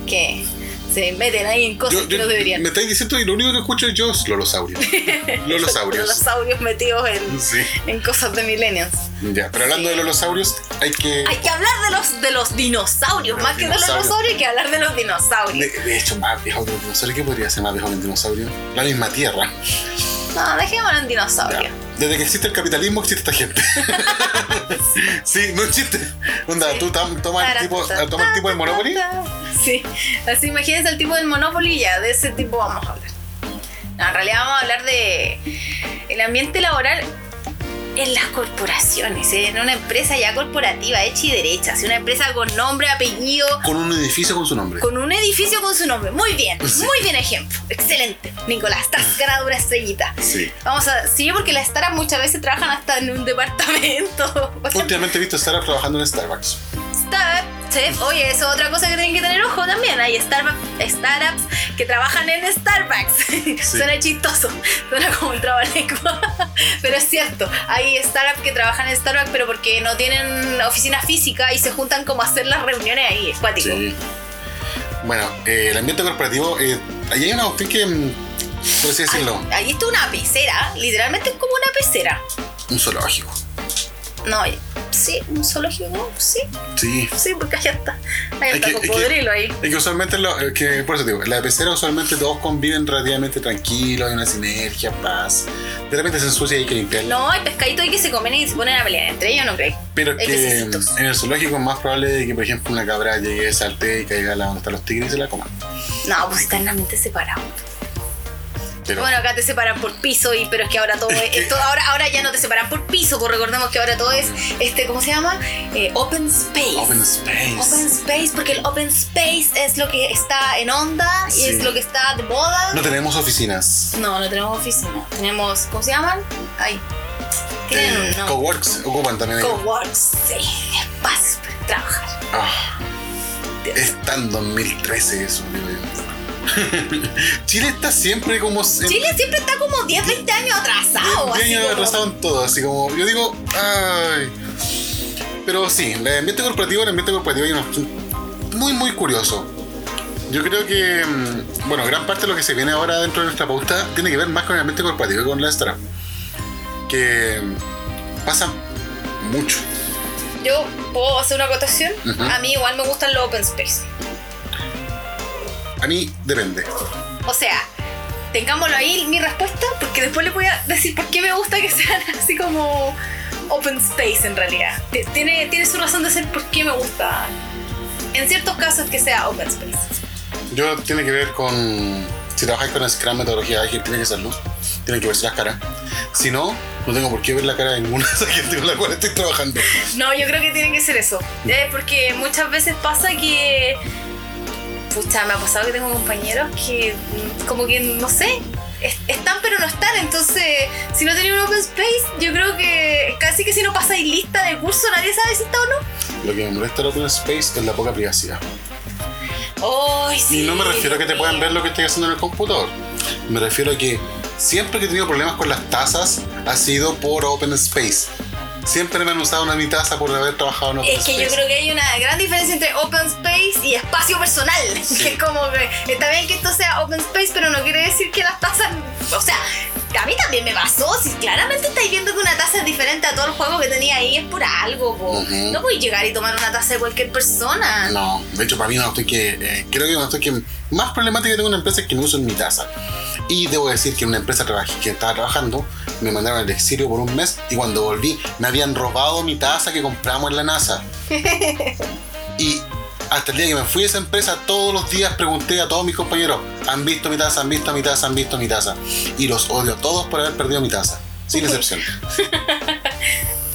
que se meten ahí en cosas que no deberían. Me estáis diciendo y lo único que escucho es yo, lolosaurios. Lolosaurios. Lolosaurios metidos en cosas de millennials. Ya, pero hablando de lolosaurios hay que hablar de los dinosaurios. Más que de los dinosaurios hay que hablar de los dinosaurios. De hecho, más viejo que los dinosaurios. ¿Qué podría ser más viejo que un dinosaurio? La misma Tierra. No, dejémoslo en dinosaurio. Desde que existe el capitalismo existe esta gente. Sí, no existe. Onda, tú tomas el tipo del Monopoly. Sí, así imagínense el tipo del Monopoly y ya, de ese tipo vamos a hablar. No, en realidad vamos a hablar de el ambiente laboral en las corporaciones, en una empresa ya corporativa, hecha y derecha. Así una empresa con nombre, apellido. Con un edificio con su nombre. Con un edificio con su nombre. Muy bien, muy bien ejemplo. Excelente. Nicolás, estás ganando una estrellita. Sí. Vamos a... Sí, porque las startups muchas veces trabajan hasta en un departamento. Últimamente he visto startups trabajando en Starbucks. Startups, oye, eso es otra cosa que tienen que tener ojo también. Hay startups que trabajan en Starbucks. Sí. Suena chistoso, suena como un trabalengua. Pero es cierto, hay startups que trabajan en Starbucks, pero porque no tienen oficina física y se juntan como a hacer las reuniones ahí, es cuático. Sí. Bueno, el ambiente corporativo, ahí hay una cuestión que, por así decirlo. Ahí está una pecera, literalmente es como una pecera. Un zoológico. No, sí, un zoológico, sí. Sí. Sí, porque allá está. Hay hasta cocodrilo ahí. Es que usualmente, por eso digo, en la pecera usualmente todos conviven relativamente tranquilos, hay una sinergia, paz. De repente se ensucia y hay que limpiarla. No, hay pescaditos ahí que se comen y se ponen a pelear entre ellos, ¿no crees? Pero que en el zoológico es más probable de que, por ejemplo, una cabra llegue, salte y caiga donde están los tigres y se la coman. No, pues está en ambiente separado. Pero... Bueno, acá te separan por piso, y pero es que ahora todo es todo, ahora ya no te separan por piso, porque recordemos que ahora todo es ¿cómo se llama? Open space. Open space, porque el open space es lo que está en onda, sí, y es lo que está de moda. No tenemos oficinas. No tenemos oficinas. Tenemos, ¿cómo se llaman? Ay. No. Coworks ocupan también. Coworks, sí, espacios para trabajar. Es tan 2013 eso, digo yo. Chile está siempre como... Chile siempre está como 10, 20 años atrasado. 10 años atrasado en todo, así como... Yo digo... Ay. Pero sí, el ambiente corporativo es muy, muy curioso. Yo creo que... Bueno, gran parte de lo que se viene ahora dentro de nuestra pauta tiene que ver más con el ambiente corporativo que con la startup. Que pasa mucho. Yo puedo hacer una acotación. Uh-huh. A mí igual me gustan los open space. A mí depende. O sea, tengámoslo ahí mi respuesta, porque después les voy a decir por qué me gusta que sean así como open space en realidad. Tiene su razón de ser por qué me gusta en ciertos casos que sea open space. Yo tiene que ver con... Si trabajáis con Scrum, metodología ágil, tiene que ser luz, tiene que verse las caras. Si no, no tengo por qué ver la cara de ninguna de esas gente con la cual estoy trabajando. No, yo creo que tiene que ser eso. Porque muchas veces pasa que... Pucha, me ha pasado que tengo compañeros que como que, no sé, están pero no están, entonces si no tenéis un open space, yo creo que casi que si no pasáis lista de curso, nadie sabe si está o no. Lo que me molesta el open space es la poca privacidad. Oh, sí, no me refiero a que te puedan ver lo que estoy haciendo en el computador, me refiero a que siempre que he tenido problemas con las tazas ha sido por open space. Siempre me han usado una mi taza por haber trabajado en open space. Es que yo creo que hay una gran diferencia entre open space y espacio personal. Sí. Que es como que está bien que esto sea open space, pero no quiere decir que las tazas... O sea, a mí también me pasó. Si claramente estáis viendo que una taza es diferente a todo el juego que tenía ahí, es por algo, po. Uh-huh. No podéis llegar y tomar una taza de cualquier persona. No, de hecho para mí no estoy que... creo que no estoy que... Más problemática que tengo una empresa es que no uso mi taza. Y debo decir que en una empresa que estaba trabajando me mandaron al exilio por un mes y cuando volví me habían robado mi taza que compramos en la NASA. Y hasta el día que me fui de esa empresa, todos los días pregunté a todos mis compañeros: ¿han visto mi taza? ¿Han visto mi taza? ¿Han visto mi taza? Y los odio a todos por haber perdido mi taza. Sin excepción.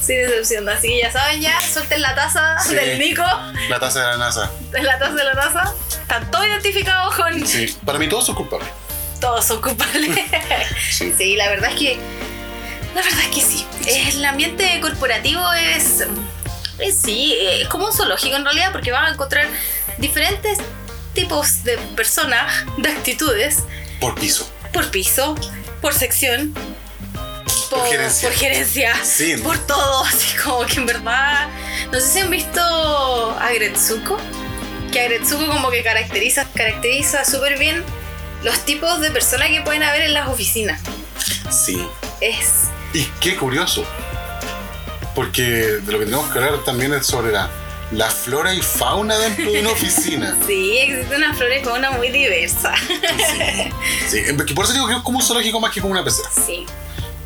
Sin excepción. Así que ya saben, ya suelten la taza, sí, del Nico. La taza de la NASA. La taza de la NASA. Están todos identificados con... Sí, para mí todos son culpables. Todos son culpables. Sí. Sí, la verdad es que sí. El ambiente corporativo es como un zoológico en realidad, porque van a encontrar diferentes tipos de personas, de actitudes. Por piso, por sección, por gerencia, sí, por todo. Así como que en verdad, no sé si han visto a Gretsuko, que a Gretsuko como que caracteriza súper bien los tipos de personas que pueden haber en las oficinas. Sí. Es... Y qué curioso, porque de lo que tenemos que hablar también es sobre la flora y fauna dentro de una oficina. Sí, existe una flora y fauna muy diversa. Sí. Sí, por eso digo que es como un zoológico más que como una pecera. Sí.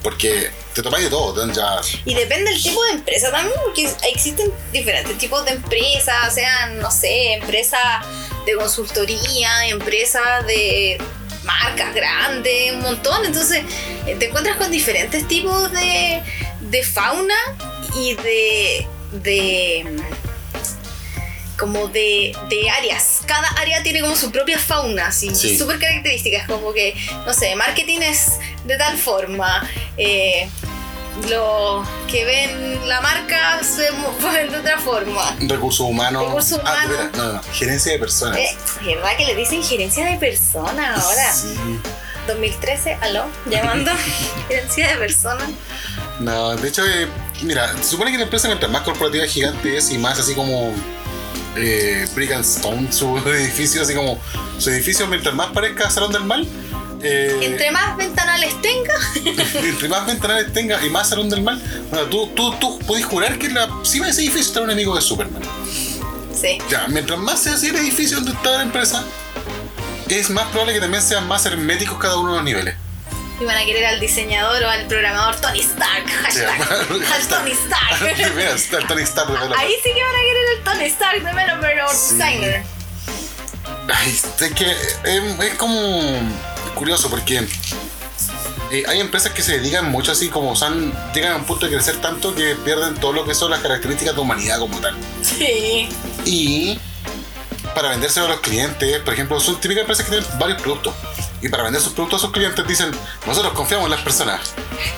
Porque te topas de todo, ya... Y depende del tipo de empresa también, porque existen diferentes tipos de empresas, sean, no sé, empresas de consultoría, empresas de marcas grandes, un montón. Entonces te encuentras con diferentes tipos de fauna y de áreas. Cada área tiene como su propia fauna, así, sí, súper características, como que, no sé, marketing es de tal forma, los que ven la marca se mueven de otra forma. Recursos humanos. No, gerencia de personas. ¿Verdad que le dicen gerencia de personas ahora? Sí. 2013, aló, llamando. Gerencia de personas. No, de hecho, mira, se supone que la empresa, mientras más corporativa gigante es y más así como brick and stone su edificio, así como su edificio, mientras más parezca Salón del Mal. Entre más ventanales tenga. Entre más ventanales tenga y más Salón del Mal. Bueno, tú podés jurar que en la cima de ese edificio está un enemigo de Superman. Sí. Ya, mientras más sea así el edificio donde está la empresa, es más probable que también sean más herméticos cada uno de los niveles. Y van a querer al diseñador o al programador Tony Stark. Hashtag. Al Tony Stark. Mira, al Tony Stark de menos. Ahí sí que van a querer al Tony Stark de menos, pero sí. Designer. Ay, es que es como curioso porque hay empresas que se dedican mucho así, como llegan a un punto de crecer tanto que pierden todo lo que son las características de humanidad como tal. Sí. Y para vendérselo a los clientes, por ejemplo, son típicas empresas que tienen varios productos. Y para vender sus productos a sus clientes dicen: nosotros confiamos en las personas.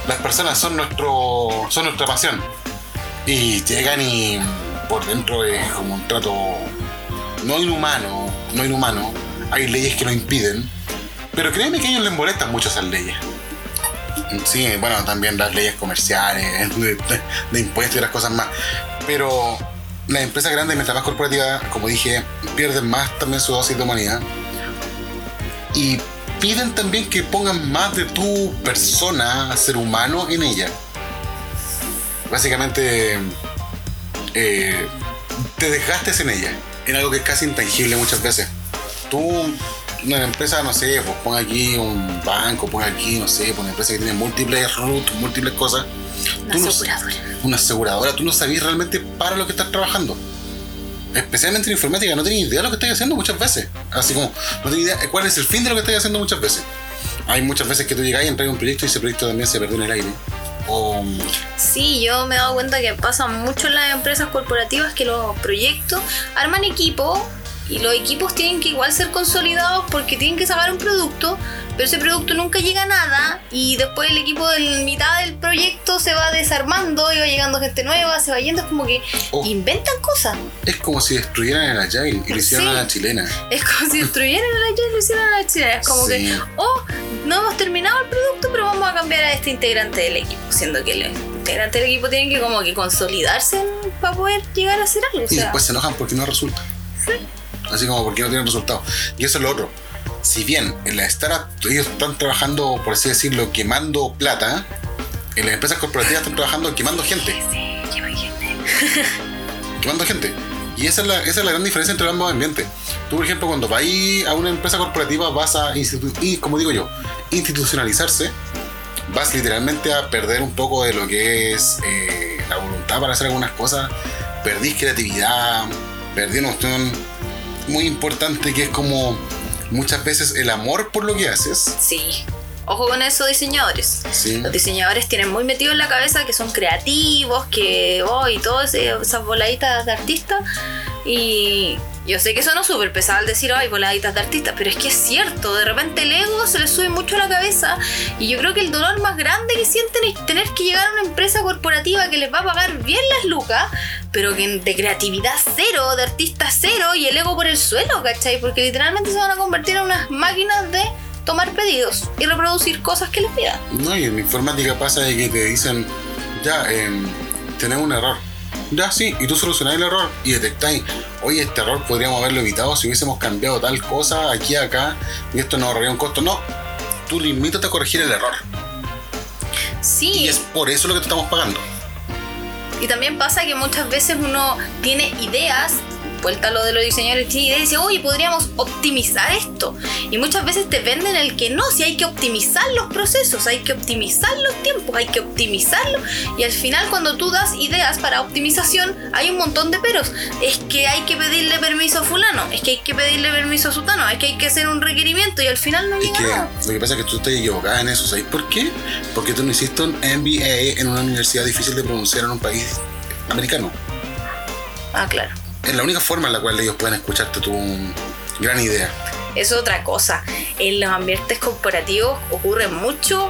Las personas son nuestra pasión. Y llegan y por dentro es como un trato no inhumano. Hay leyes que lo impiden. Pero créeme que a ellos les molestan mucho esas leyes. Sí, bueno, también las leyes comerciales, de impuestos y las cosas más. Pero las empresas grandes, mientras más corporativas, como dije, pierden más también su dosis de humanidad. Y piden también que pongan más de tu persona, ser humano, en ella. Básicamente, te desgastes en ella, en algo que es casi intangible muchas veces. Tú, una empresa, no sé, pues pon aquí un banco, pon aquí, no sé, pon una empresa que tiene múltiples routes, múltiples cosas. Una aseguradora, tú no sabías realmente para lo que estás trabajando. Especialmente en informática, no tenés idea de lo que estás haciendo muchas veces. Así como, no tenés idea cuál es el fin de lo que estás haciendo muchas veces. Hay muchas veces que tú llegás y entras en un proyecto y ese proyecto también se perdió en el aire. Sí, yo me he dado cuenta que pasa mucho en las empresas corporativas que los proyectos arman equipo y los equipos tienen que igual ser consolidados porque tienen que sacar un producto, pero ese producto nunca llega a nada y después el equipo de la mitad del proyecto se va desarmando y va llegando gente nueva, se va yendo, es como que inventan cosas. Es como si destruyeran el Agile y lo hicieran a la chilena. Es como si destruyeran el Agile y lo hicieran a la chilena. Es como que, no hemos terminado el producto, pero vamos a cambiar a este integrante del equipo, siendo que el integrante del equipo tienen que como que consolidarse para poder llegar a hacer algo. Y después se enojan porque no resulta. Sí. Así como porque no tienen resultados. Y eso es lo otro. Si bien en la startup ellos están trabajando, por así decirlo, quemando plata, en las empresas corporativas están trabajando quemando gente. Sí, quemando gente. Y esa es la gran diferencia entre ambos ambientes. Tú, por ejemplo, cuando vas a una empresa corporativa vas a institucionalizarse. Vas literalmente a perder un poco de lo que es la voluntad para hacer algunas cosas. Perdís creatividad, perdí una cuestión muy importante que es como muchas veces el amor por lo que haces. Sí. Ojo con eso, diseñadores. Sí. Los diseñadores tienen muy metido en la cabeza que son creativos, que y todas esas voladitas de artistas. Y yo sé que eso no es súper pesado al decir voladitas de artistas, pero es que es cierto, de repente el ego se le sube mucho a la cabeza y yo creo que el dolor más grande que sienten es tener que llegar a una empresa corporativa que les va a pagar bien las lucas, pero que de creatividad cero, de artista cero y el ego por el suelo, ¿cachai? Porque literalmente se van a convertir en unas máquinas de tomar pedidos y reproducir cosas que les pidan. No, y en informática pasa de que te dicen, tenés un error. Ya, sí, y tú solucionás el error y detectáis, oye, este error podríamos haberlo evitado si hubiésemos cambiado tal cosa aquí, acá, y esto nos ahorraría un costo. No, tú limítate a corregir el error. Sí. Y es por eso lo que te estamos pagando. Y también pasa que muchas veces uno tiene ideas, vuelta a lo de los diseñadores, tiene ideas y dice, oye, podríamos optimizar esto. Y muchas veces te venden el que no, si hay que optimizar los procesos, hay que optimizar los tiempos, hay que optimizarlo. Y al final cuando tú das ideas para optimización, hay un montón de peros. Es que hay que pedirle permiso a fulano, es que hay que pedirle permiso a sutano, es que hay que hacer un requerimiento y al final no llega nada. Lo que pasa es que tú estás equivocada en eso, ¿sabes por qué? Porque tú no hiciste un MBA en una universidad difícil de pronunciar en un país americano. Ah, claro. Es la única forma en la cual ellos pueden escucharte tu gran idea. Es otra cosa. En los ambientes corporativos ocurre mucho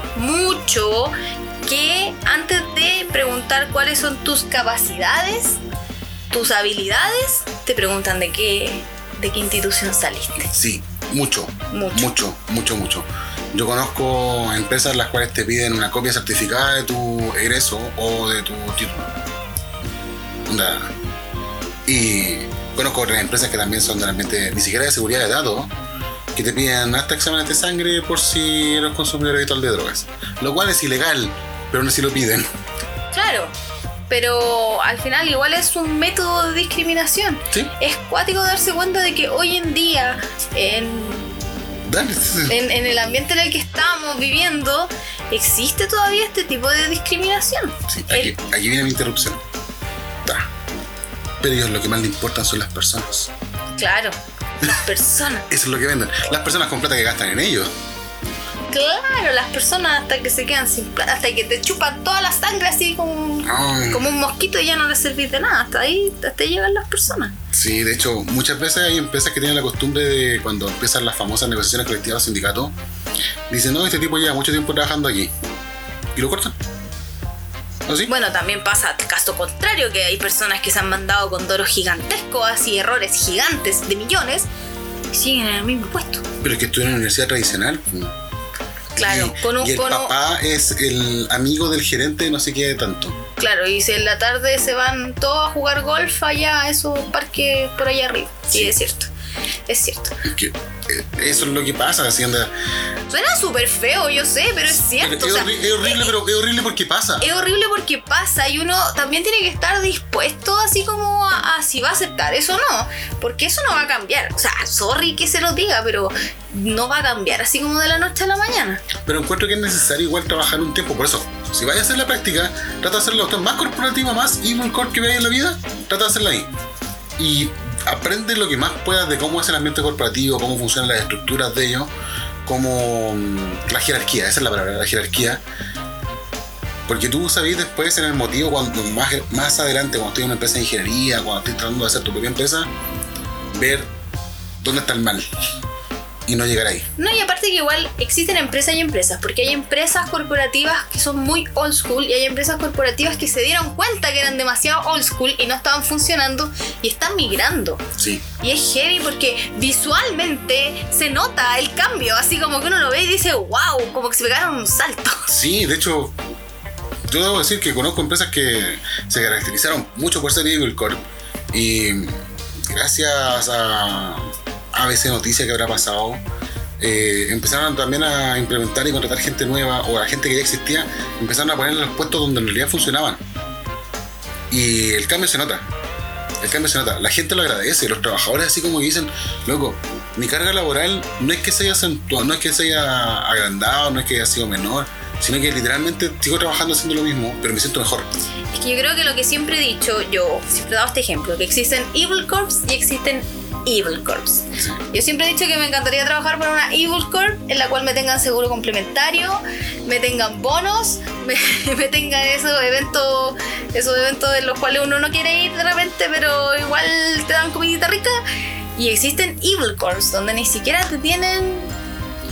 que antes de preguntar cuáles son tus capacidades, tus habilidades, te preguntan de qué institución saliste. Sí, mucho. Yo conozco empresas las cuales te piden una copia certificada de tu egreso o de tu título. Y conozco otras empresas que también son de ambiente, ni siquiera de seguridad de datos, que te piden hasta exámenes de sangre por si eres consumidor habitual de drogas. Lo cual es ilegal, pero aún así lo piden. Claro, pero al final igual es un método de discriminación. ¿Sí? Es cuático darse cuenta de que hoy en día, en el ambiente en el que estamos viviendo, existe todavía este tipo de discriminación. Sí, aquí viene mi interrupción. Pero ellos lo que más les importan son las personas. Claro, las personas. Eso es lo que venden. Las personas completas que gastan en ellos. Claro, las personas hasta que se quedan sin plata, hasta que te chupan toda la sangre así como un mosquito y ya no les servís de nada. Hasta ahí, hasta ahí llegan las personas. Sí, de hecho, muchas veces hay empresas que tienen la costumbre de, cuando empiezan las famosas negociaciones colectivas o sindicatos, dicen, no, este tipo lleva mucho tiempo trabajando aquí. Y lo cortan. ¿No? ¿Sí? Bueno, también pasa el caso contrario, que hay personas que se han mandado condoros gigantescos, así errores gigantes de millones, y siguen en el mismo puesto. Pero es que estuvieron en la universidad tradicional. Claro, papá es el amigo del gerente, no sé qué de tanto. Claro, y si en la tarde se van todos a jugar golf allá a esos parques por allá arriba. Sí, sí, es cierto. Es cierto. Es que eso es lo que pasa, así anda. Suena súper feo, yo sé, pero es cierto. Pero es horrible, pero es horrible porque pasa. Es horrible porque pasa, y uno también tiene que estar dispuesto así como a si va a aceptar eso o no, porque eso no va a cambiar. O sea, sorry que se lo diga, pero no va a cambiar así como de la noche a la mañana. Pero encuentro que es necesario igual trabajar un tiempo, por eso, si vayas a hacer la práctica, trata de hacer la opción más corporativa, más evil core que veas en la vida, trata de hacerla ahí. Y aprende lo que más puedas de cómo es el ambiente corporativo, cómo funcionan las estructuras de ellos, cómo la jerarquía, esa es la palabra, la jerarquía. Porque tú sabés después en el motivo, cuando más adelante, cuando estés en una empresa de ingeniería, cuando estés tratando de hacer tu propia empresa, ver dónde está el mal y no llegar ahí. No, y aparte que igual existen empresas y empresas, porque hay empresas corporativas que son muy old school y hay empresas corporativas que se dieron cuenta que eran demasiado old school y no estaban funcionando y están migrando. Sí. Y es heavy porque visualmente se nota el cambio, así como que uno lo ve y dice, wow, como que se pegaron un salto. Sí, de hecho, yo debo decir que conozco empresas que se caracterizaron mucho por ser evil corp y gracias a ABC Noticias que habrá pasado, empezaron también a implementar y contratar gente nueva, o la gente que ya existía empezaron a ponerle los puestos donde en realidad funcionaban, y el cambio se nota, la gente lo agradece, los trabajadores así como que dicen, loco, mi carga laboral no es que se haya acentuado, no es que se haya agrandado, no es que haya sido menor, sino que literalmente sigo trabajando haciendo lo mismo, pero me siento mejor. Es que yo creo que lo que siempre he dicho, yo siempre he dado este ejemplo, que existen evil corps y existen evil corps. Sí. Yo siempre he dicho que me encantaría trabajar para una evil corp en la cual me tengan seguro complementario, me tengan bonos, me tengan esos eventos en los cuales uno no quiere ir de repente, pero igual te dan comidita rica. Y existen evil corps donde ni siquiera te tienen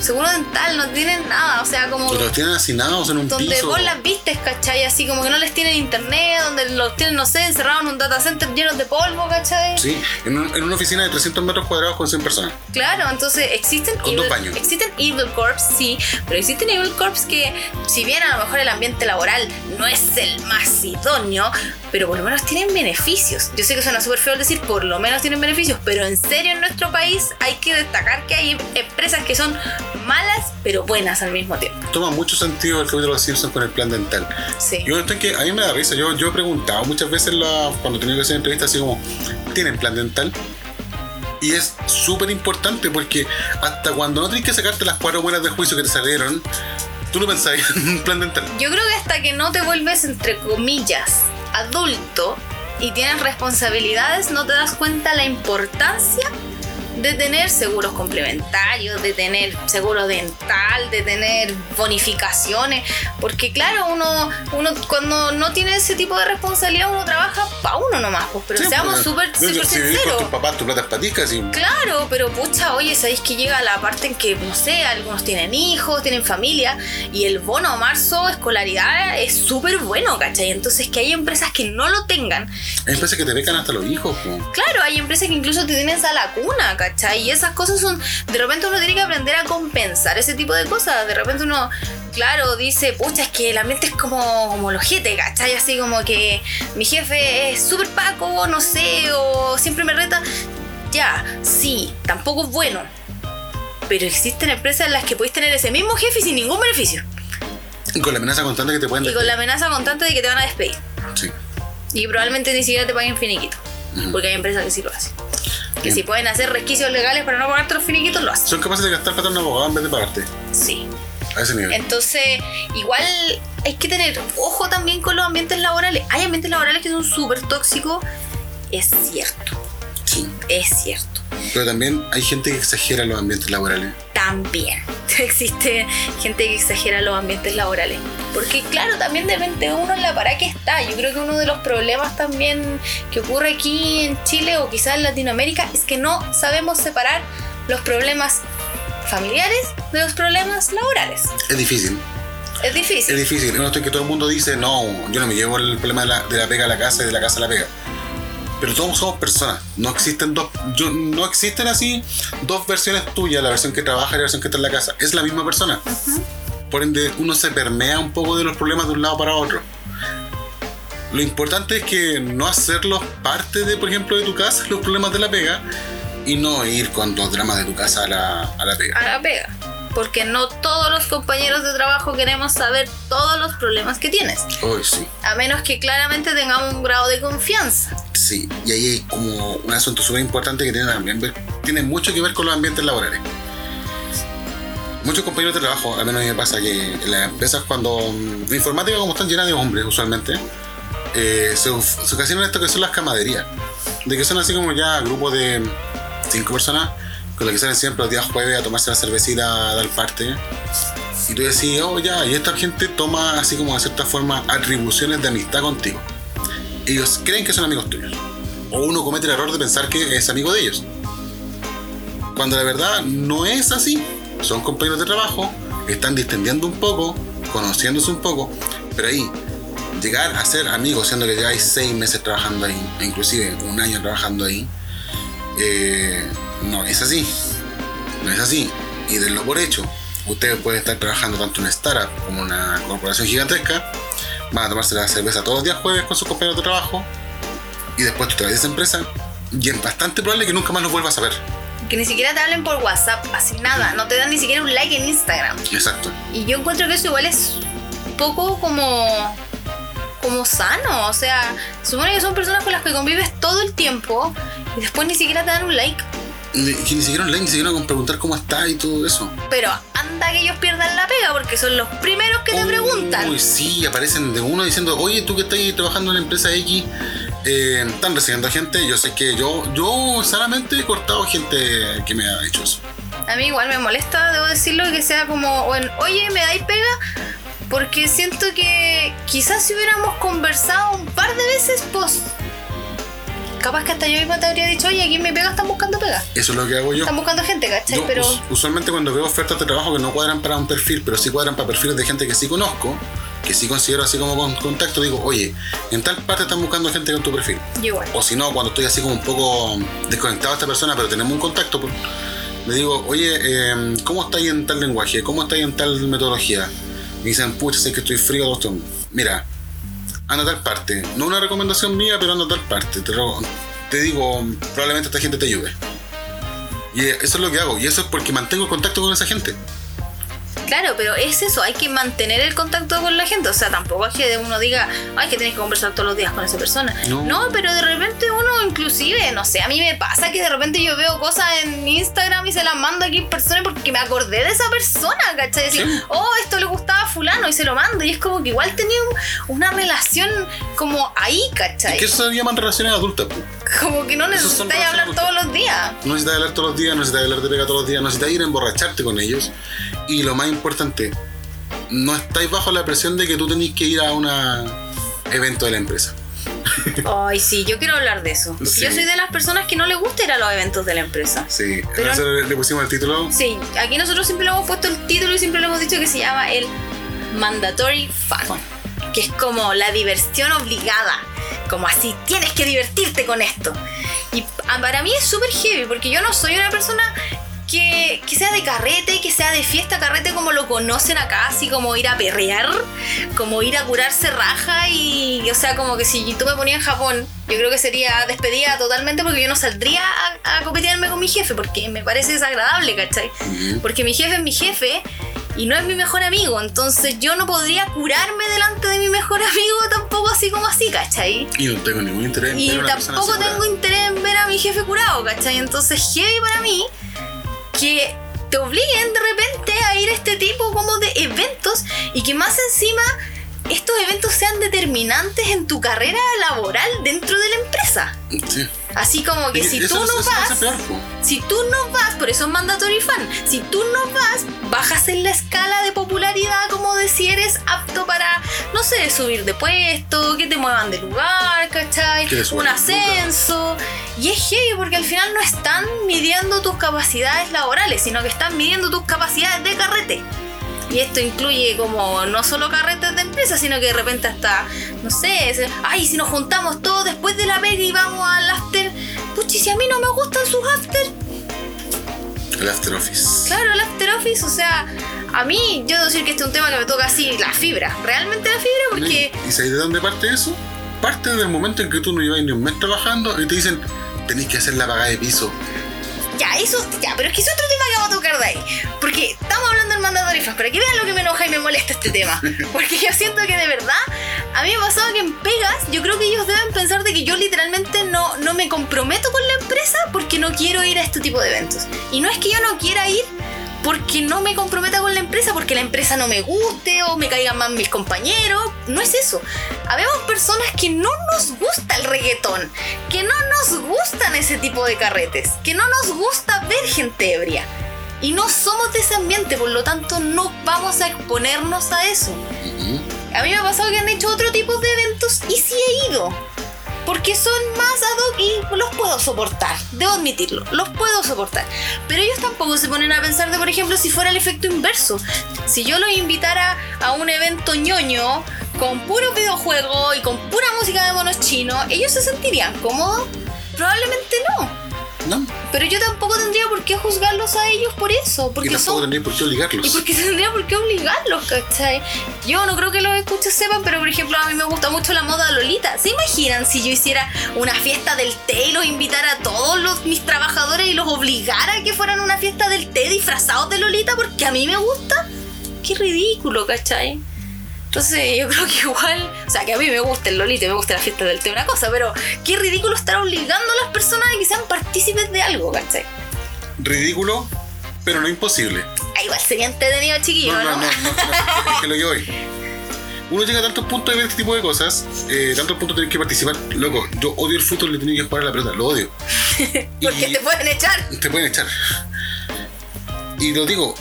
seguro dental, no tienen nada, o sea, como los tienen hacinados en un piso. Donde vos las vistes, ¿cachai? Así como que no les tienen internet, donde los tienen, no sé, encerrados en un data center lleno de polvo, ¿cachai? Sí, en una oficina de 300 metros cuadrados con 100 personas. Claro, entonces existen con dos baños. Existen evil corps, sí, pero existen evil corps que, si bien a lo mejor el ambiente laboral no es el más idóneo, pero por lo menos tienen beneficios. Yo sé que suena súper feo decir por lo menos tienen beneficios, pero en serio en nuestro país hay que destacar que hay empresas que son malas pero buenas al mismo tiempo. Toma mucho sentido el capítulo de los Simpsons con el plan dental. Sí. Yo estoy que a mí me da risa. Yo he preguntado muchas veces cuando he tenido que hacer entrevistas así como, ¿tienen plan dental? Y es súper importante porque hasta cuando no tenés que sacarte las 4 buenas de juicio que te salieron, tú no pensás en un plan dental. Yo creo que hasta que no te vuelves, entre comillas, adulto y tienes responsabilidades, no te das cuenta la importancia de tener seguros complementarios, de tener seguro dental, de tener bonificaciones, porque claro, uno cuando no tiene ese tipo de responsabilidad, uno trabaja para uno nomás, pues, pero sí, seamos súper sinceros. Si vivís con tus papás, tu plata es para ti casi. Claro, pero pucha, oye, sabéis que llega la parte en que, no sé, algunos tienen hijos, tienen familia, y el bono marzo, escolaridad, es súper bueno, ¿cachai? Entonces que hay empresas que no lo tengan. Hay empresas que te becan hasta los hijos, pues. Claro, hay empresas que incluso te tienen a la cuna, ¿cachai? Y esas cosas son, de repente uno tiene que aprender a compensar ese tipo de cosas. De repente uno, claro, dice, pucha, es que el ambiente es como el ojete, ¿cachai? Así como que mi jefe es súper paco, no sé, o siempre me reta. Ya, sí, tampoco es bueno. Pero existen empresas en las que podéis tener ese mismo jefe sin ningún beneficio. Y con la amenaza constante que te pueden despedir. Y con la amenaza constante de que te van a despedir. Sí. Y probablemente ni siquiera te paguen finiquito. Uh-huh. Porque hay empresas que sí lo hacen. Que si pueden hacer resquicios legales para no pagarte los finiquitos, lo hacen. Son capaces de gastar plata en un abogado en vez de pagarte. Sí. A ese nivel. Entonces, igual hay que tener ojo también con los ambientes laborales. Hay ambientes laborales que son súper tóxicos. Es cierto. Sí. Es cierto. Pero también hay gente que exagera los ambientes laborales. También. existe gente que exagera los ambientes laborales. Porque claro, también depende uno en la parada que está. Yo creo que uno de los problemas también que ocurre aquí en Chile o quizás en Latinoamérica es que no sabemos separar los problemas familiares de los problemas laborales. Es difícil. Es difícil. No estoy que todo el mundo dice, no, yo no me llevo el problema de la pega a la casa y de la casa a la pega. Pero todos somos personas. No existen así dos versiones tuyas, la versión que trabaja y la versión que está en la casa. Es la misma persona. Uh-huh. Por ende, uno se permea un poco de los problemas de un lado para otro. Lo importante es que no hacerlos parte de, por ejemplo, de tu casa, los problemas de la pega, y no ir con los dramas de tu casa a la pega. A la pega. Porque no todos los compañeros de trabajo queremos saber todos los problemas que tienes. Oh, sí. A menos que claramente tengamos un grado de confianza. Sí, y ahí hay como un asunto súper importante que tiene mucho que ver con los ambientes laborales. Muchos compañeros de trabajo, al menos a mí me pasa que en las empresas, cuando la informática, como están llenas de hombres usualmente, se ocasionan esto que son las camaderías. De que son así como ya grupos de 5 personas con las que salen siempre los días jueves a tomarse la cervecita, a dar parte. Y tú decís, oh ya, y esta gente toma así como de cierta forma atribuciones de amistad contigo. Ellos creen que son amigos tuyos, o uno comete el error de pensar que es amigo de ellos, cuando la verdad no es así. Son compañeros de trabajo, están distendiendo un poco, conociéndose un poco, pero ahí llegar a ser amigos, siendo que lleváis 6 meses trabajando ahí, e inclusive un año trabajando ahí, no es así, y denlo por hecho. Ustedes pueden estar trabajando tanto en una startup como en una corporación gigantesca. Van a tomarse la cerveza todos los días jueves con sus compañeros de trabajo, y después tú te vas de esa empresa, y es bastante probable que nunca más los vuelvas a ver. Que ni siquiera te hablen por WhatsApp, así nada, no te dan ni siquiera un like en Instagram. Exacto. Y yo encuentro que eso igual es poco como sano. O sea, supone que son personas con las que convives todo el tiempo, y después ni siquiera te dan un like. Que ni siquiera un like, ni siquiera con preguntar cómo está y todo eso. Pero anda que ellos pierdan la pega, porque son los primeros que te preguntan. Uy, sí, aparecen de uno diciendo, oye, tú que estás trabajando en la empresa X, están recibiendo gente. Yo sé que yo sanamente he cortado gente que me ha hecho eso. A mí igual me molesta, debo decirlo, que sea como, oye, ¿me dais pega? Porque siento que quizás si hubiéramos conversado un par de veces capaz que hasta yo misma te habría dicho, oye, aquí en mi pega están buscando pega. Eso es lo que hago yo. Están buscando gente, ¿cachai? Pero usualmente cuando veo ofertas de trabajo que no cuadran para un perfil, pero sí cuadran para perfiles de gente que sí conozco, que sí considero así como con contacto, digo, oye, en tal parte están buscando gente con tu perfil. Igual. O si no, cuando estoy así como un poco desconectado de esta persona, pero tenemos un contacto, le digo, oye, ¿cómo estáis en tal lenguaje? ¿Cómo estáis en tal metodología? Me dicen, pucha, sé que estoy frío, doctor. Mira, anda a tal parte, no una recomendación mía, pero anda a tal parte, te digo, probablemente esta gente te ayude. Y eso es lo que hago, y eso es porque mantengo el contacto con esa gente. Claro, pero es eso, hay que mantener el contacto con la gente. O sea, tampoco es que uno diga, ay, que tienes que conversar todos los días con esa persona. No, pero de repente uno, inclusive, no sé, a mí me pasa que de repente yo veo cosas en Instagram y se las mando aquí en persona porque me acordé de esa persona, ¿cachai? Decir, ¿sí? Oh, esto le gustaba a fulano, y se lo mando. Y es como que igual tenía una relación como ahí, ¿cachai? ¿Y qué se llaman relaciones adultas? Como que no necesitas hablar todos los días. No necesitas hablar todos los días, no necesitas hablar de pega todos los días, no necesitas ir a emborracharte con ellos. Y lo más importante, no estáis bajo la presión de que tú tenés que ir a un evento de la empresa. Ay, sí, yo quiero hablar de eso. Sí. Yo soy de las personas que no le gusta ir a los eventos de la empresa. Sí, pero nosotros le pusimos el título. Sí, aquí nosotros siempre le hemos puesto el título y siempre le hemos dicho que se llama el Mandatory Fun, que es como la diversión obligada. Como así, tienes que divertirte con esto. Y para mí es súper heavy, porque yo no soy una persona que sea de carrete, que sea de fiesta, carrete como lo conocen acá, así como ir a perrear, como ir a curarse raja. Y o sea, como que si tú me ponías en Japón, yo creo que sería despedida totalmente, porque yo no saldría a copetearme con mi jefe, porque me parece desagradable, ¿cachai? Porque mi jefe es mi jefe y no es mi mejor amigo, entonces yo no podría curarme delante de mi mejor amigo tampoco así como así, ¿cachai? Y no tengo ningún interés en ver a una persona así. Y tampoco tengo interés en ver a mi jefe curado, ¿cachai? Entonces heavy para mí que te obliguen de repente a ir a este tipo como de eventos, y que más encima estos eventos sean determinantes en tu carrera laboral dentro de la empresa. Sí. Así como que si tú no vas, si tú no vas, por eso es mandatory fan, si tú no vas, bajas en la escala de popularidad, como de si eres apto para, no sé, subir de puesto, que te muevan de lugar, ¿cachai? Un ascenso. Y es heavy porque al final no están midiendo tus capacidades laborales, sino que están midiendo tus capacidades de carrete. Y esto incluye como no solo carretes de empresa, sino que de repente hasta, no sé, ay, si nos juntamos todos después de la pega y vamos al after. Puchi, si a mí no me gustan sus after. El after office. Claro, el after office, o sea, a mí, yo debo decir que este es un tema que me toca así, la fibra, realmente la fibra, porque... ¿Y sabes de dónde parte eso? Parte del momento en que tú no llevas ni un mes trabajando y te dicen, tenés que hacer la pagada de piso. Ya, eso, ya, pero es que es otro tema que va a tocar de ahí. Porque estamos hablando del mandatory fan, pero que vean lo que me enoja y me molesta este tema. Porque yo siento que de verdad, a mí me ha pasado que en pegas, yo creo que ellos deben pensar de que yo literalmente no me comprometo con la empresa porque no quiero ir a este tipo de eventos. Y no es que yo no quiera ir porque no me comprometa con la empresa, porque la empresa no me guste o me caigan mal mis compañeros. No es eso. Habemos personas que no nos gusta el reggaetón, que no nos gustan ese tipo de carretes, que no nos gusta ver gente ebria. Y no somos de ese ambiente, por lo tanto no vamos a exponernos a eso. A mí me ha pasado que han hecho otro tipo de eventos y sí he ido, porque son más ad hoc y los puedo soportar, debo admitirlo, los puedo soportar. Pero ellos tampoco se ponen a pensar de, por ejemplo, si fuera el efecto inverso. Si yo los invitara a un evento ñoño, con puro videojuego y con pura música de monos chinos, ¿ellos se sentirían cómodos? Probablemente no. Pero yo tampoco tendría por qué juzgarlos a ellos por eso. Porque y tampoco tendría por qué obligarlos. Y porque tendría por qué obligarlos, ¿cachai? Yo no creo que los escuchas sepan, pero por ejemplo a mí me gusta mucho la moda Lolita. ¿Se imaginan si yo hiciera una fiesta del té y los invitara a todos mis trabajadores y los obligara a que fueran a una fiesta del té disfrazados de Lolita porque a mí me gusta? Qué ridículo, ¿cachai? Entonces yo creo que igual, o sea, que a mí me gusta el Lolita y me gusta la fiesta del té, una cosa, pero qué ridículo estar obligando a las personas a que sean partícipes de algo, ¿cachai? Ridículo, pero no imposible. Ah, igual sería entretenido, chiquillo, ¿no? No, es que lo que voy. Uno llega a tantos puntos de ver este tipo de cosas, tantos puntos de tener que participar. Loco, yo odio el fútbol y he tenido que jugar a la pelota, lo odio. Porque te pueden echar. Te pueden echar. Y lo digo...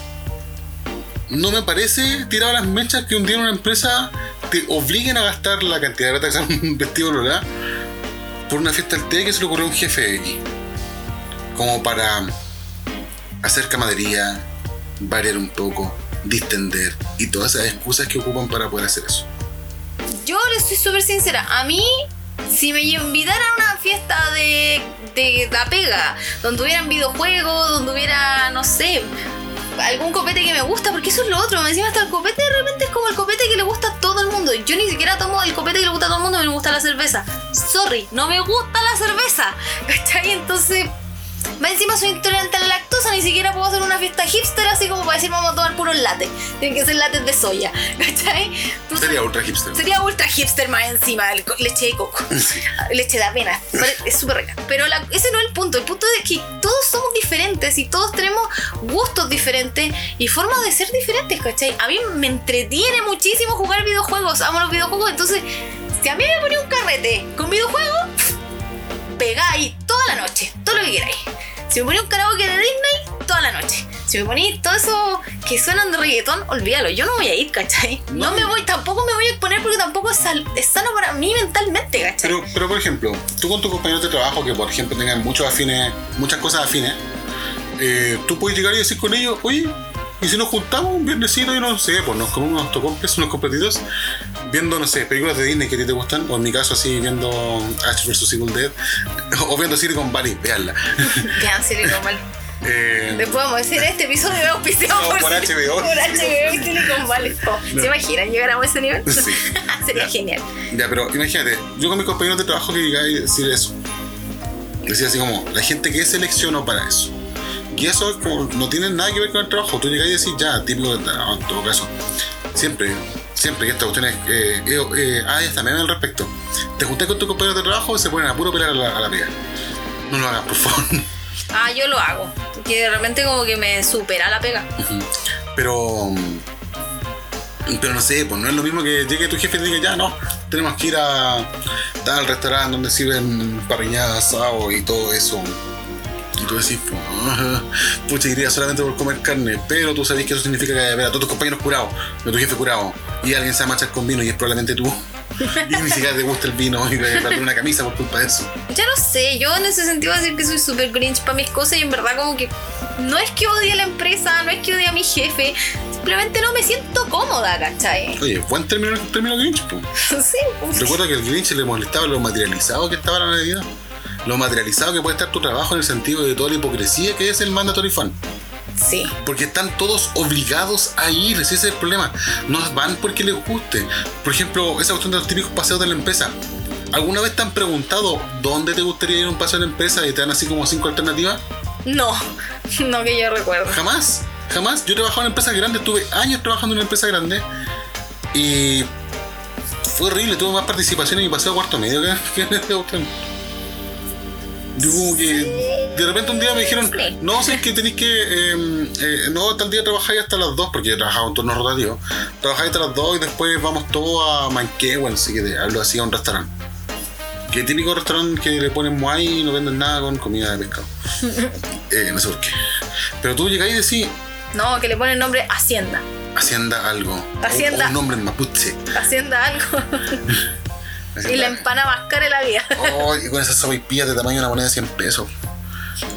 No me parece tirado a las mechas que un día en una empresa te obliguen a gastar la cantidad de plata que se han vestido Lola por una fiesta al té que se le ocurrió a un jefe X. Como para hacer camadería, variar un poco, distender y todas esas excusas que ocupan para poder hacer eso. Yo le soy súper sincera. A mí, si me invitaran a una fiesta de la pega, donde hubieran videojuegos, donde hubiera, no sé... algún copete que me gusta, porque eso es lo otro. Me encima hasta el copete de repente es como el copete que le gusta a todo el mundo. Yo ni siquiera tomo el copete que le gusta a todo el mundo, me gusta la cerveza. Sorry, no me gusta la cerveza, ¿cachai? Entonces, más encima soy intolerante a la lactosa, ni siquiera puedo hacer una fiesta hipster así como para decir vamos a tomar puros lates. Tienen que ser lates de soya, ¿cachai? Entonces, sería ultra hipster. Sería ultra hipster más encima, leche de coco, sí. Leche de avena, es súper rica. Pero ese no es el punto. El punto es que todos somos diferentes y todos tenemos gustos diferentes y formas de ser diferentes, ¿cachai? A mí me entretiene muchísimo jugar videojuegos, amo los videojuegos, entonces si a mí me ponía un carrete con videojuegos, pegáis toda la noche, todo lo que queráis. Si me ponía un karaoke de Disney, toda la noche. Si me ponía todo eso que suenan de reggaetón, olvídalo, yo no voy a ir, ¿cachai? No me voy, tampoco me voy a exponer porque tampoco es sano para mí mentalmente, ¿cachai? Pero por ejemplo, tú con tus compañeros de trabajo que por ejemplo tengan muchos afines, muchas cosas afines, tú puedes llegar y decir con ellos, oye, y si nos juntamos un viernesito y no sé, pues nos comemos unos tocompes, unos completitos, viendo, no sé, películas de Disney que a ti te gustan, o en mi caso así, viendo Ash vs. Evil Dead, o viendo Silicon Valley, veanla. Vean Silicon Valley. Le podemos decir este episodio de auspiciado por HBO. Por HBO y Silicon Valley. ¿Se imaginan llegar a ese nivel? Sí. Sería genial. Ya, pero imagínate, yo con mis compañeros de trabajo que llegaba y decir eso. Decía así como, la gente que seleccionó para eso. Y eso es como, no tiene nada que ver con el trabajo. Tú llegas y decís, ya, típico de trabajo, en todo caso. Siempre que esta cuestión es... hay hasta memes al respecto. Te juntas con tus compañeros de trabajo y se ponen a puro pelar a la pega. No lo hagas, por favor. Ah, yo lo hago. Que de repente como que me supera la pega. Pero... Pero no sé, pues no es lo mismo que llegue tu jefe y te diga, ya no, tenemos que ir a tal restaurante donde sirven parrilladas, asado y todo eso. Y tú decís, pucha, iría solamente por comer carne, pero tú sabés que eso significa que ver a todos tus compañeros curados, a tu jefe curado, y alguien se va a manchar con vino y es probablemente tú. Y ni siquiera te gusta el vino y te vas una camisa por culpa de eso. Ya no sé, yo en ese sentido voy a decir que soy súper Grinch para mis cosas y en verdad como que no es que odie a la empresa, no es que odie a mi jefe, simplemente no me siento cómoda, ¿cachai? Oye, buen término el Grinch, pues. Sí, pues. Recuerda que el Grinch le molestaba lo materializado que estaba la Navidad. Lo materializado que puede estar tu trabajo en el sentido de toda la hipocresía que es el mandatory fan. Sí. Porque están todos obligados a ir, ese es el problema. No van porque les guste. Por ejemplo, esa cuestión de los típicos paseos de la empresa. ¿Alguna vez te han preguntado dónde te gustaría ir a un paseo de la empresa y te dan así como 5 alternativas? No, no que yo recuerdo. Jamás. Yo trabajaba en empresas grandes, estuve años trabajando en una empresa grande y fue horrible. Tuve más participación en mi paseo cuarto medio que en este cuestión. Yo como que de repente un día me dijeron, no, si es que tenés que no, tal día trabajáis hasta las 2, porque yo trabajaba en turno rotativo, trabajáis hasta las 2 y después vamos todos a Manquehue, así que hablo así, a un restaurante, que es típico restaurante que le ponen moai y no venden nada con comida de pescado. No sé por qué, pero tú llegáis y decís, no, que le ponen nombre Hacienda algo, Hacienda, o un nombre en mapuche, Hacienda algo. Y la empana más cara de la vida. Oh, y con esas sopaipillas de tamaño de una moneda de 100 pesos.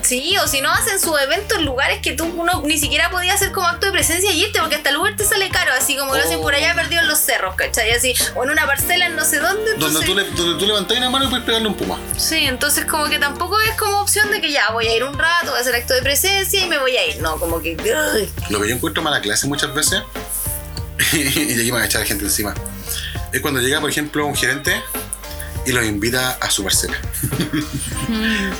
Sí, o si no hacen sus eventos en lugares que tú uno ni siquiera podía hacer como acto de presencia y irte, porque hasta el Uber te sale caro, así como lo hacen por allá perdido en los cerros, ¿cachai? Así, o en una parcela en no sé dónde. Entonces, donde tú levantás una mano y puedes pegarle un puma. Sí, entonces como que tampoco es como opción de que ya voy a ir un rato, voy a hacer acto de presencia y me voy a ir. No, como que... Uy. Lo que yo encuentro mala clase muchas veces, y aquí me van a echar gente encima, es cuando llega, por ejemplo, un gerente y los invita a su parcela.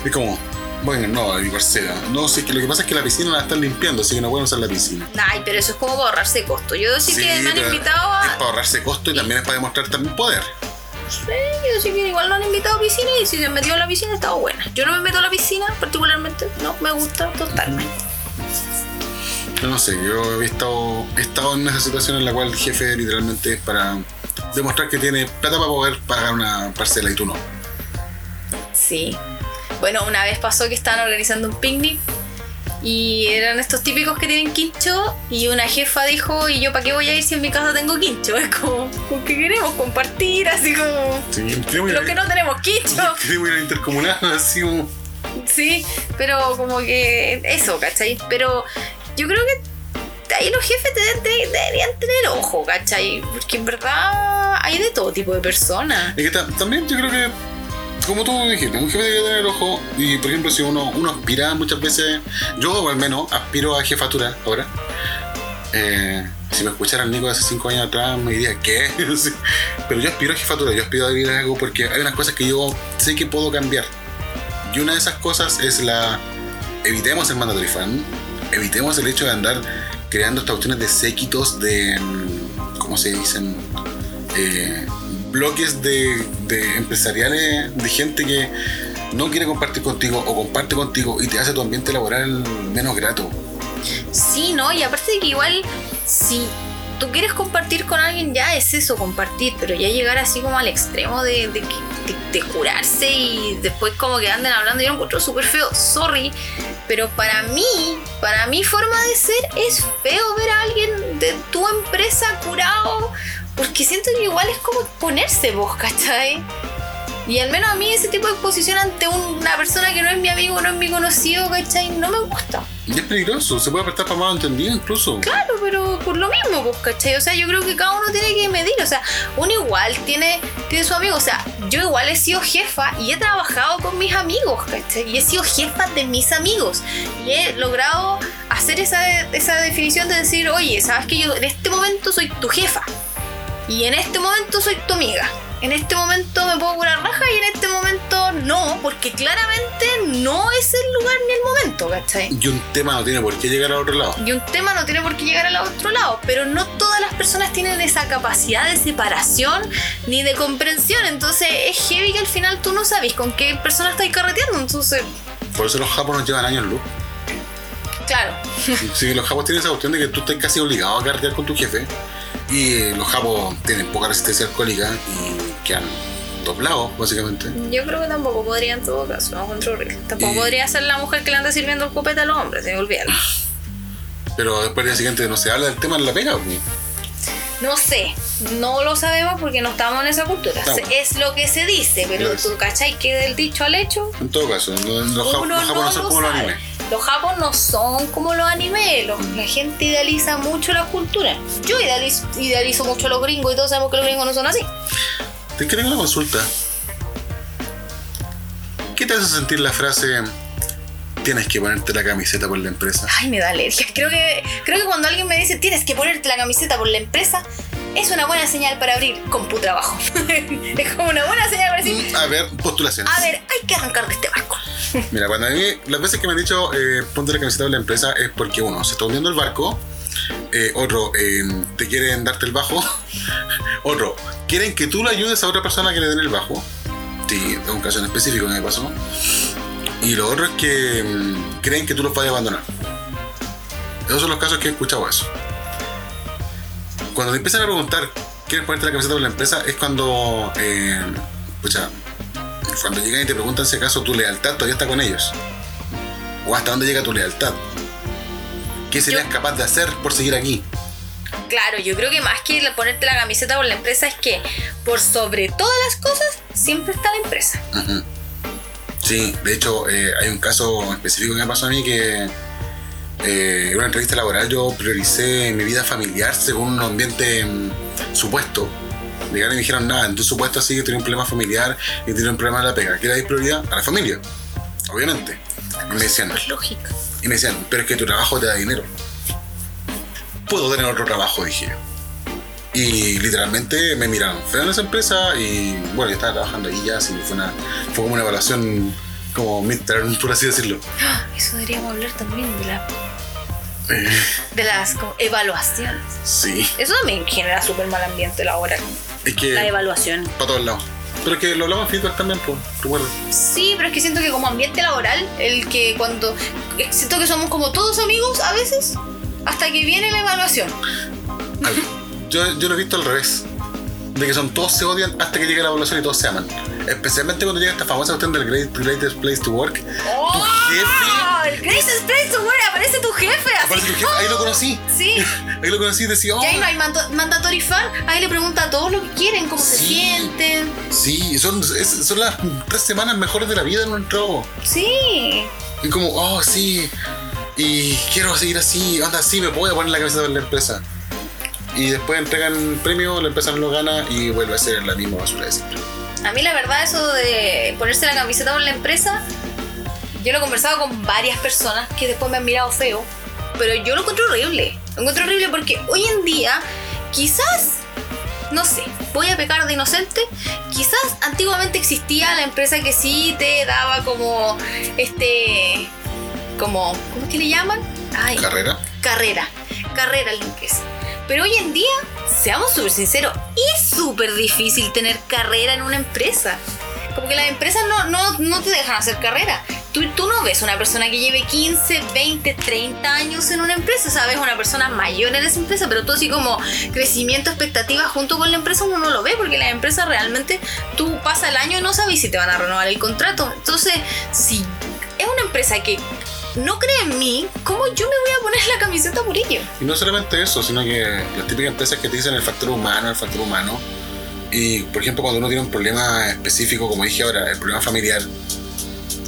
Es como, bueno, no, a mi parcela. No, si es que lo que pasa es que la piscina la están limpiando, así que no pueden usar la piscina. Ay, pero eso es como para ahorrarse costo. Yo sí que me han invitado a... Es para ahorrarse costo y también es para demostrar también poder. Sí, yo sí que igual no han invitado a piscina y si se metió a la piscina estaba buena. Yo no me meto a la piscina particularmente, no me gusta totalmente. Yo no sé, yo he estado en esa situación en la cual el jefe literalmente es para demostrar que tiene plata para poder pagar una parcela y tú no. Sí. Bueno, una vez pasó que estaban organizando un picnic y eran estos típicos que tienen quincho y una jefa dijo, ¿y yo para qué voy a ir si en mi casa tengo quincho? Es como, ¿con qué queremos compartir? Así como, sí, lo que no tenemos quincho. Queremos ir al intercomunal, así como... Sí, pero como que eso, ¿cachai? Pero yo creo que ahí los jefes deberían tener ojo, ¿cachai? Porque en verdad hay de todo tipo de personas. Es que también yo creo que, como tú dijiste, un jefe debe tener ojo. Y por ejemplo, si uno aspira muchas veces, yo al menos aspiro a jefatura ahora. Si me escucharan Nico hace 5 años atrás, me diría, ¿qué? Pero yo aspiro a jefatura, yo aspiro a liderazgo porque hay unas cosas que yo sé que puedo cambiar. Y una de esas cosas es evitemos el mandatory fan, evitemos el hecho de andar creando estas opciones de séquitos de, ¿cómo se dicen? Bloques de empresariales, de gente que no quiere compartir contigo o comparte contigo y te hace tu ambiente laboral menos grato. Sí, no, y aparte de que igual si tú quieres compartir con alguien, ya es eso, compartir, pero ya llegar así como al extremo de jurarse y después como que anden hablando, yo lo encuentro súper feo, sorry, pero para mi forma de ser es feo ver a alguien de tu empresa curado, porque siento que igual es como exponerse vos, ¿cachai? Y al menos a mí ese tipo de exposición ante una persona que no es mi amigo, no es mi conocido, ¿cachai? No me gusta. Y es peligroso, se puede prestar para mal entendido incluso. Claro, pero por lo mismo, pues, ¿cachai? O sea, yo creo que cada uno tiene que medir, o sea, uno igual tiene su amigo, o sea, yo igual he sido jefa y he trabajado con mis amigos, ¿cachai? Y he sido jefa de mis amigos y he logrado hacer esa definición de decir, oye, sabes que yo en este momento soy tu jefa y en este momento soy tu amiga. En este momento me puedo curar raja y en este momento no, porque claramente no es el lugar ni el momento, ¿cachai? Y un tema no tiene por qué llegar al otro lado. Pero no todas las personas tienen esa capacidad de separación ni de comprensión, entonces es heavy que al final tú no sabes con qué persona estás carreteando, entonces... Por eso los japoneses nos llevan años luz. Claro. Sí, los japoneses tienen esa cuestión de que tú estás casi obligado a carretear con tu jefe. Y los japos tienen poca resistencia alcohólica y quedan doblados, básicamente. Yo creo que tampoco podría, en todo caso, no controlar. Tampoco podría ser la mujer que le anda sirviendo el copete a los hombres, se me olvidaron. Pero después del día siguiente no se habla del tema en la pega, ¿o qué? No sé, no lo sabemos porque no estamos en esa cultura. No. Es lo que se dice, pero tú cachai que del dicho al hecho. En todo caso, los japoneses no son como los animes. Los japoneses no son como los animes. La gente idealiza mucho la cultura. Yo idealizo mucho a los gringos y todos sabemos que los gringos no son así. Te quiero una consulta. ¿Qué te hace sentir la frase "tienes que ponerte la camiseta por la empresa"? Ay, me da alergia. Creo que cuando alguien me dice "tienes que ponerte la camiseta por la empresa", es una buena señal para abrir CompuTrabajo. Es como una buena señal para decir, a ver, postulaciones. A ver, hay que arrancar de este barco. Mira, cuando a mí, las veces que me han dicho "ponte la camiseta por la empresa", es porque uno, se está hundiendo el barco. Otro, te quieren darte el bajo. Otro, quieren que tú le ayudes a otra persona que le den el bajo. Sí, es un caso en específico que me pasó. Y lo otro es que creen que tú los vas a abandonar. Esos son los casos que he escuchado eso. Cuando te empiezan a preguntar ¿quieres ponerte la camiseta por la empresa? Es cuando cuando llegan y te preguntan si acaso tu lealtad todavía está con ellos, o hasta dónde llega tu lealtad, qué serías capaz de hacer por seguir aquí. Claro, yo creo que más que ponerte la camiseta por la empresa es que por sobre todas las cosas siempre está la empresa. Uh-huh. Sí, de hecho hay un caso específico que me pasó a mí que en una entrevista laboral yo prioricé mi vida familiar según un ambiente supuesto. Llegaron y me dijeron, nada, en tu supuesto así que tenía un problema familiar y tenía un problema de la pega. ¿Qué le dais prioridad? A la familia, obviamente. Y me decían, lógica. Y me decían, pero es que tu trabajo te da dinero. Puedo tener otro trabajo, dije. Y literalmente me miraron feo en esa empresa y bueno, yo estaba trabajando ahí ya, así que fue como una evaluación como midterm, por así decirlo. Eso deberíamos hablar también de las como evaluaciones. Sí. Eso también genera súper mal ambiente laboral. Es que la evaluación. Para todos lados. Pero es que lo hablamos en feedback también, pues, recuerda. Sí, pero es que siento que como ambiente laboral, el que cuando... siento que somos como todos amigos a veces, hasta que viene la evaluación. Yo lo he visto al revés, de que son todos se odian hasta que llega la evaluación y todos se aman. Especialmente cuando llega esta famosa cuestión del Greatest Place to Work. ¡Oh! Tu jefe. El Greatest Place to Work, aparece tu jefe. Aparece tu jefe. Ahí lo conocí. Sí. Ahí lo conocí y decía, oh. Y ahí no hay mandatory fan. Ahí le pregunta a todos lo que quieren, cómo se sienten. Sí, son las 3 semanas mejores de la vida en un trabajo. Sí. Y como, oh, sí. Y quiero seguir así. Anda, sí, me voy a poner la cabeza de la empresa. Y después entregan premio, la empresa no lo gana y vuelve a ser la misma basura de siempre. A mí la verdad eso de ponerse la camiseta por la empresa, yo lo he conversado con varias personas que después me han mirado feo, pero yo lo encuentro horrible. Lo encuentro horrible porque hoy en día, quizás, no sé, voy a pecar de inocente, quizás antiguamente existía la empresa que sí te daba como, ¿cómo es que le llaman? Carrera la empresa. Pero hoy en día, seamos súper sinceros, es súper difícil tener carrera en una empresa. Como que las empresas no te dejan hacer carrera. Tú no ves una persona que lleve 15, 20, 30 años en una empresa. O sea, ves una persona mayor en esa empresa, pero tú así como crecimiento, expectativas junto con la empresa, uno no lo ve. Porque las empresas realmente, tú pasas el año y no sabes si te van a renovar el contrato. Entonces, si es una empresa que no cree en mí, ¿cómo yo me voy a poner la camiseta por ello? Y no solamente eso, sino que las típicas empresas que te dicen el factor humano. Y, por ejemplo, cuando uno tiene un problema específico, como dije ahora, el problema familiar,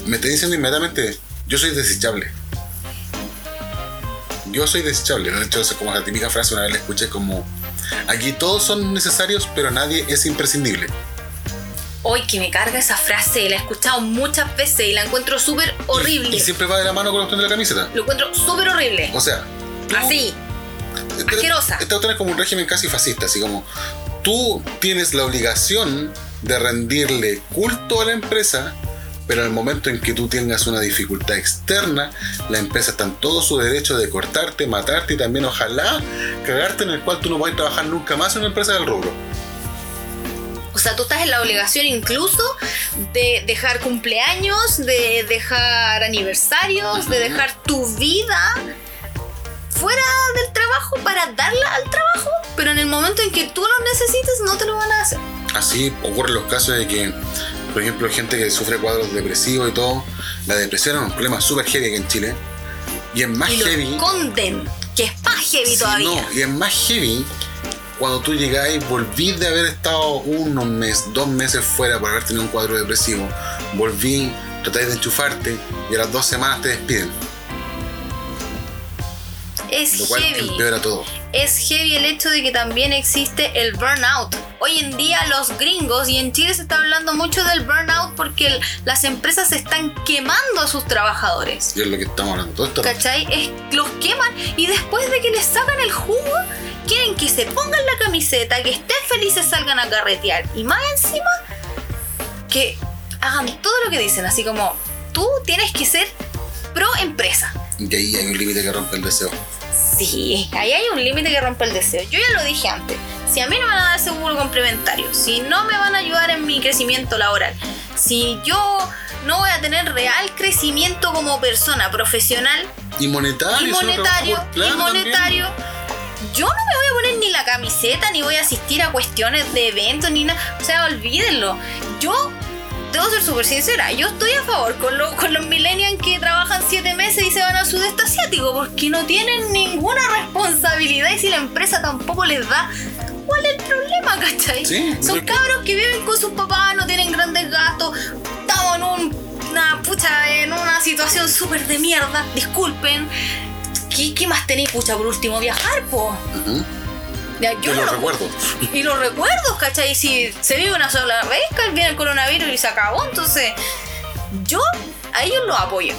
me está diciendo inmediatamente, yo soy desechable. Yo soy desechable. De hecho, eso es como la típica frase, una vez la escuché como, aquí todos son necesarios, pero nadie es imprescindible. Hoy que me carga esa frase, la he escuchado muchas veces y la encuentro súper horrible. Y siempre va de la mano con la cuestión de la camiseta. Lo encuentro súper horrible. O sea, tú, así, asquerosa. Esta cuestión es como un régimen casi fascista, así como tú tienes la obligación de rendirle culto a la empresa, pero en el momento en que tú tengas una dificultad externa, la empresa está en todo su derecho de cortarte, matarte y también ojalá cagarte, en el cual tú no vas a trabajar nunca más en una empresa del rubro. O sea, tú estás en la obligación incluso de dejar cumpleaños, de dejar aniversarios, de dejar tu vida fuera del trabajo para darla al trabajo, pero en el momento en que tú lo necesites no te lo van a hacer. Así ocurren los casos de que, por ejemplo, gente que sufre cuadros depresivos y todo, la depresión es un problema súper heavy aquí en Chile, y es más y heavy... Y lo esconden, que es más heavy todavía. No, y es más heavy cuando tú llegás y volví de haber estado unos meses, 2 meses fuera por haber tenido un cuadro depresivo, volví, tratáis de enchufarte y a las 2 semanas te despiden. Es lo cual heavy. Empeora todo. Es heavy el hecho de que también existe el burnout. Hoy en día los gringos, y en Chile se está hablando mucho del burnout porque las empresas están quemando a sus trabajadores. Y es lo que estamos hablando todo esto. ¿Cachai? Los queman y después de que les sacan el jugo, quieren que se pongan la camiseta, que estén felices, salgan a carretear. Y más encima, que hagan todo lo que dicen. Así como, tú tienes que ser pro empresa. Y ahí hay un límite que rompe el deseo. Sí, ahí hay un límite que rompe el deseo. Yo ya lo dije antes. Si a mí no me van a dar seguro complementario, si no me van a ayudar en mi crecimiento laboral, si yo no voy a tener real crecimiento como persona, profesional y monetario, yo no me voy a poner ni la camiseta, ni voy a asistir a cuestiones de eventos, ni nada. O sea, olvídenlo. Yo... debo ser súper sincera, yo estoy a favor con los millennials que trabajan 7 meses y se van al sudeste asiático porque no tienen ninguna responsabilidad y si la empresa tampoco les da, ¿cuál es el problema, cachai? Sí, son cabros que viven con sus papás, no tienen grandes gastos, estamos en una situación súper de mierda, disculpen. ¿Qué más tenéis, pucha, por último? Viajar, po. Uh-huh. Ya, yo los recuerdos. Y los recuerdos, ¿cachai? Y si se vive una sola vez, viene el coronavirus y se acabó. Entonces, yo a ellos los apoyo.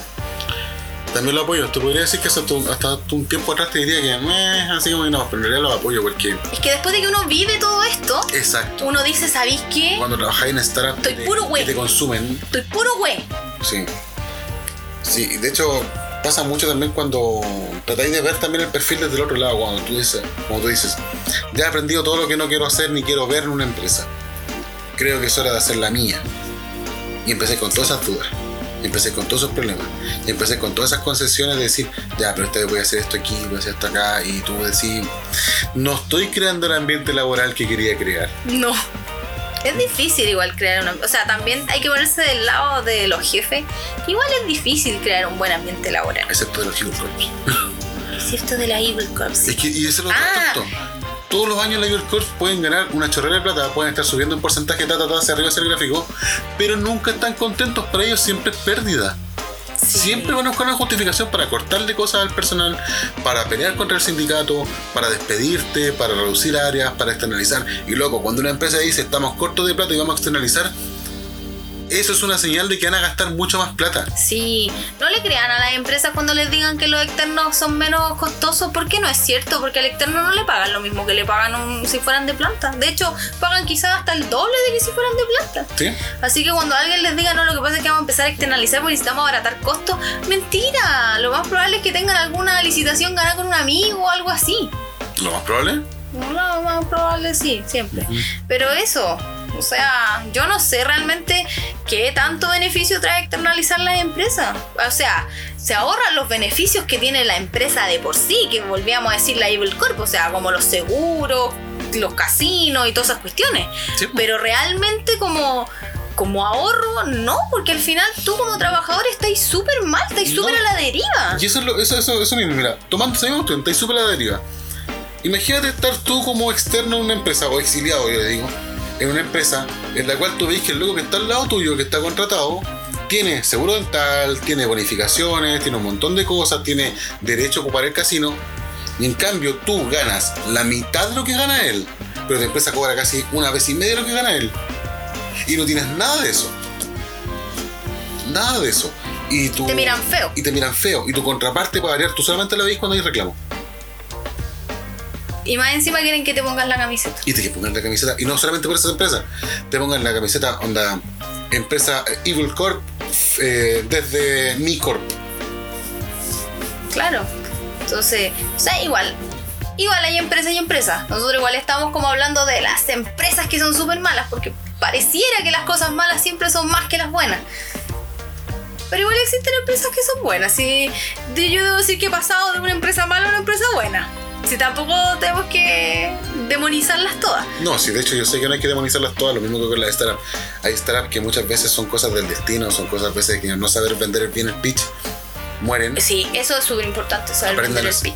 También los apoyo. Te podría decir que hasta un tiempo atrás te diría que así como que no, pero en realidad los apoyo porque... Es que después de que uno vive todo esto... Exacto. Uno dice, ¿sabís qué? Cuando trabajáis en startup... Estoy puro güey. Que te consumen. Estoy puro güey. Sí. Sí, de hecho... pasa mucho también cuando tratáis de ver también el perfil desde el otro lado, cuando tú dices, ya he aprendido todo lo que no quiero hacer ni quiero ver en una empresa, creo que es hora de hacer la mía, y empecé con todas esas dudas, empecé con todos esos problemas, y empecé con todas esas concesiones de decir, ya, pero voy a hacer esto aquí, voy a hacer esto acá, y tú decís, no estoy creando el ambiente laboral que quería crear. No, es difícil igual crear una... O sea, también hay que ponerse del lado de los jefes. Igual es difícil crear un buen ambiente laboral. Excepto de los Evil Corps. Excepto de la Evil Corps. Sí. Es que, y eso es lo que todos los años la Evil Corps pueden ganar una chorrera de plata, pueden estar subiendo en porcentaje, hacia arriba, hacia el gráfico, pero nunca están contentos, para ellos siempre es pérdida. Sí. Siempre van a buscar una justificación para cortarle cosas al personal, para pelear contra el sindicato, para despedirte, para reducir áreas, para externalizar. Y loco, cuando una empresa dice estamos cortos de plata y vamos a externalizar, eso es una señal de que van a gastar mucho más plata. Sí, no le crean a las empresas cuando les digan que los externos son menos costosos, porque no es cierto, porque al externo no le pagan lo mismo que le pagan si fueran de planta. De hecho, pagan quizás hasta el doble de que si fueran de planta. Sí. Así que cuando alguien les diga, no, lo que pasa es que vamos a empezar a externalizar porque necesitamos abaratar costos, mentira, lo más probable es que tengan alguna licitación ganada con un amigo o algo así. ¿Lo más probable? Lo más probable sí, siempre. Uh-huh. Pero eso... O sea, yo no sé realmente qué tanto beneficio trae externalizar las empresas. O sea, se ahorran los beneficios que tiene la empresa de por sí, que volvíamos a decir la Evil Corp, o sea, como los seguros, los casinos y todas esas cuestiones. Sí. Pero realmente como ahorro, no, porque al final tú como trabajador estáis súper mal, estáis súper a la deriva. Y eso mismo, mira, tomando ese mismo estáis súper a la deriva. Imagínate estar tú como externo en una empresa, o exiliado, yo le digo. En una empresa en la cual tú veis que el loco que está al lado tuyo, que está contratado, tiene seguro dental, tiene bonificaciones, tiene un montón de cosas, tiene derecho a ocupar el casino, y en cambio tú ganas la mitad de lo que gana él, pero tu empresa cobra casi 1.5 veces lo que gana él, y no tienes nada de eso. Nada de eso. Y te miran feo. Y tu contraparte, para variar, tú solamente la veis cuando hay reclamo. Y más encima quieren que te pongas la camiseta. Y te pongan la camiseta. Y no solamente por esas empresas. Te pongan la camiseta, onda, empresa Evil Corp, desde mi Corp. Claro. Entonces, o sea, igual hay empresas y empresas. Nosotros igual estamos como hablando de las empresas que son súper malas, porque pareciera que las cosas malas siempre son más que las buenas. Pero igual existen empresas que son buenas. Y yo debo decir que he pasado de una empresa mala a una empresa buena. Si tampoco tenemos que demonizarlas todas. No, si de hecho yo sé que no hay que demonizarlas todas. Lo mismo que con las startups. Hay startups que muchas veces son cosas del destino. Son cosas a veces que no saber vender bien el pitch. Mueren. Sí, eso es súper importante, saber vender el pitch.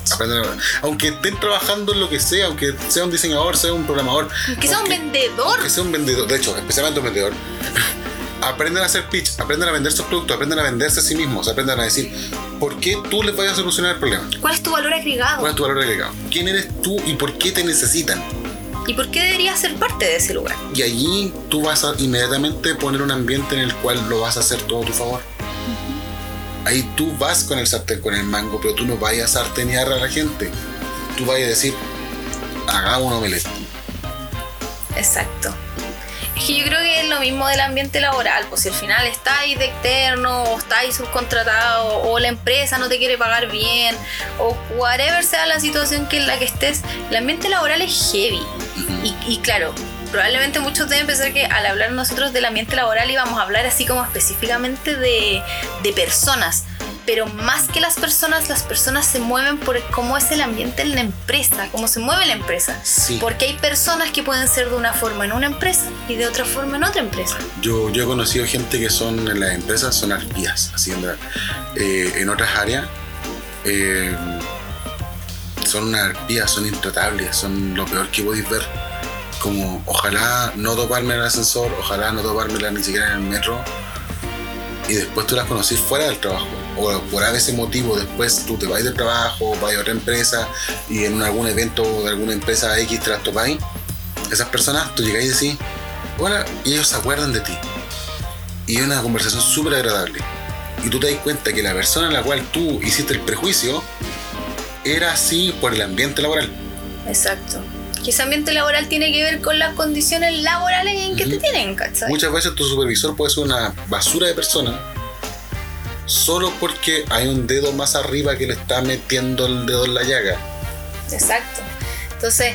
Aunque estén trabajando en lo que sea, aunque sea un diseñador, sea un programador, aunque sea un vendedor. Que sea un vendedor, de hecho, especialmente un vendedor. Aprenden a hacer pitch, aprenden a vender sus productos, aprenden a venderse a sí mismos, aprenden a decir por qué tú les vas a solucionar el problema. ¿Cuál es tu valor agregado? ¿Cuál es tu valor agregado? ¿Quién eres tú y por qué te necesitan? ¿Y por qué deberías ser parte de ese lugar? Y allí tú vas a inmediatamente poner un ambiente en el cual lo vas a hacer todo a tu favor. Uh-huh. Ahí tú vas con el sartén, con el mango, pero tú no vayas a sartenear a la gente. Tú vayas a decir, hagamos un omelette. Exacto. Es que yo creo que es lo mismo del ambiente laboral, pues si al final estáis de externo o estáis subcontratado o la empresa no te quiere pagar bien o whatever sea la situación que en la que estés, el ambiente laboral es heavy. Y claro, probablemente muchos deben pensar que al hablar nosotros del ambiente laboral íbamos a hablar así como específicamente de personas. Pero más que las personas se mueven por cómo es el ambiente en la empresa, cómo se mueve la empresa. Sí. Porque hay personas que pueden ser de una forma en una empresa y de otra forma en otra empresa. Yo he conocido gente que son en las empresas, son arpías, así en otras áreas. Son una arpía, son intratables, son lo peor que podéis ver. Como ojalá no toparme en el ascensor, ojalá no topármela ni siquiera en el metro. Y después tú las conocís fuera del trabajo. O por ese motivo, después tú te vas del trabajo, vas a otra empresa y en algún evento de alguna empresa X te las topáis. Esas personas, tú llegáis y decís, hola, y ellos se acuerdan de ti. Y es una conversación súper agradable. Y tú te das cuenta que la persona a la cual tú hiciste el prejuicio era así por el ambiente laboral. Exacto. Que ese ambiente laboral tiene que ver con las condiciones laborales en que te tienen, ¿cachai? Muchas veces tu supervisor puede ser una basura de persona solo porque hay un dedo más arriba que le está metiendo el dedo en la llaga. Exacto. Entonces,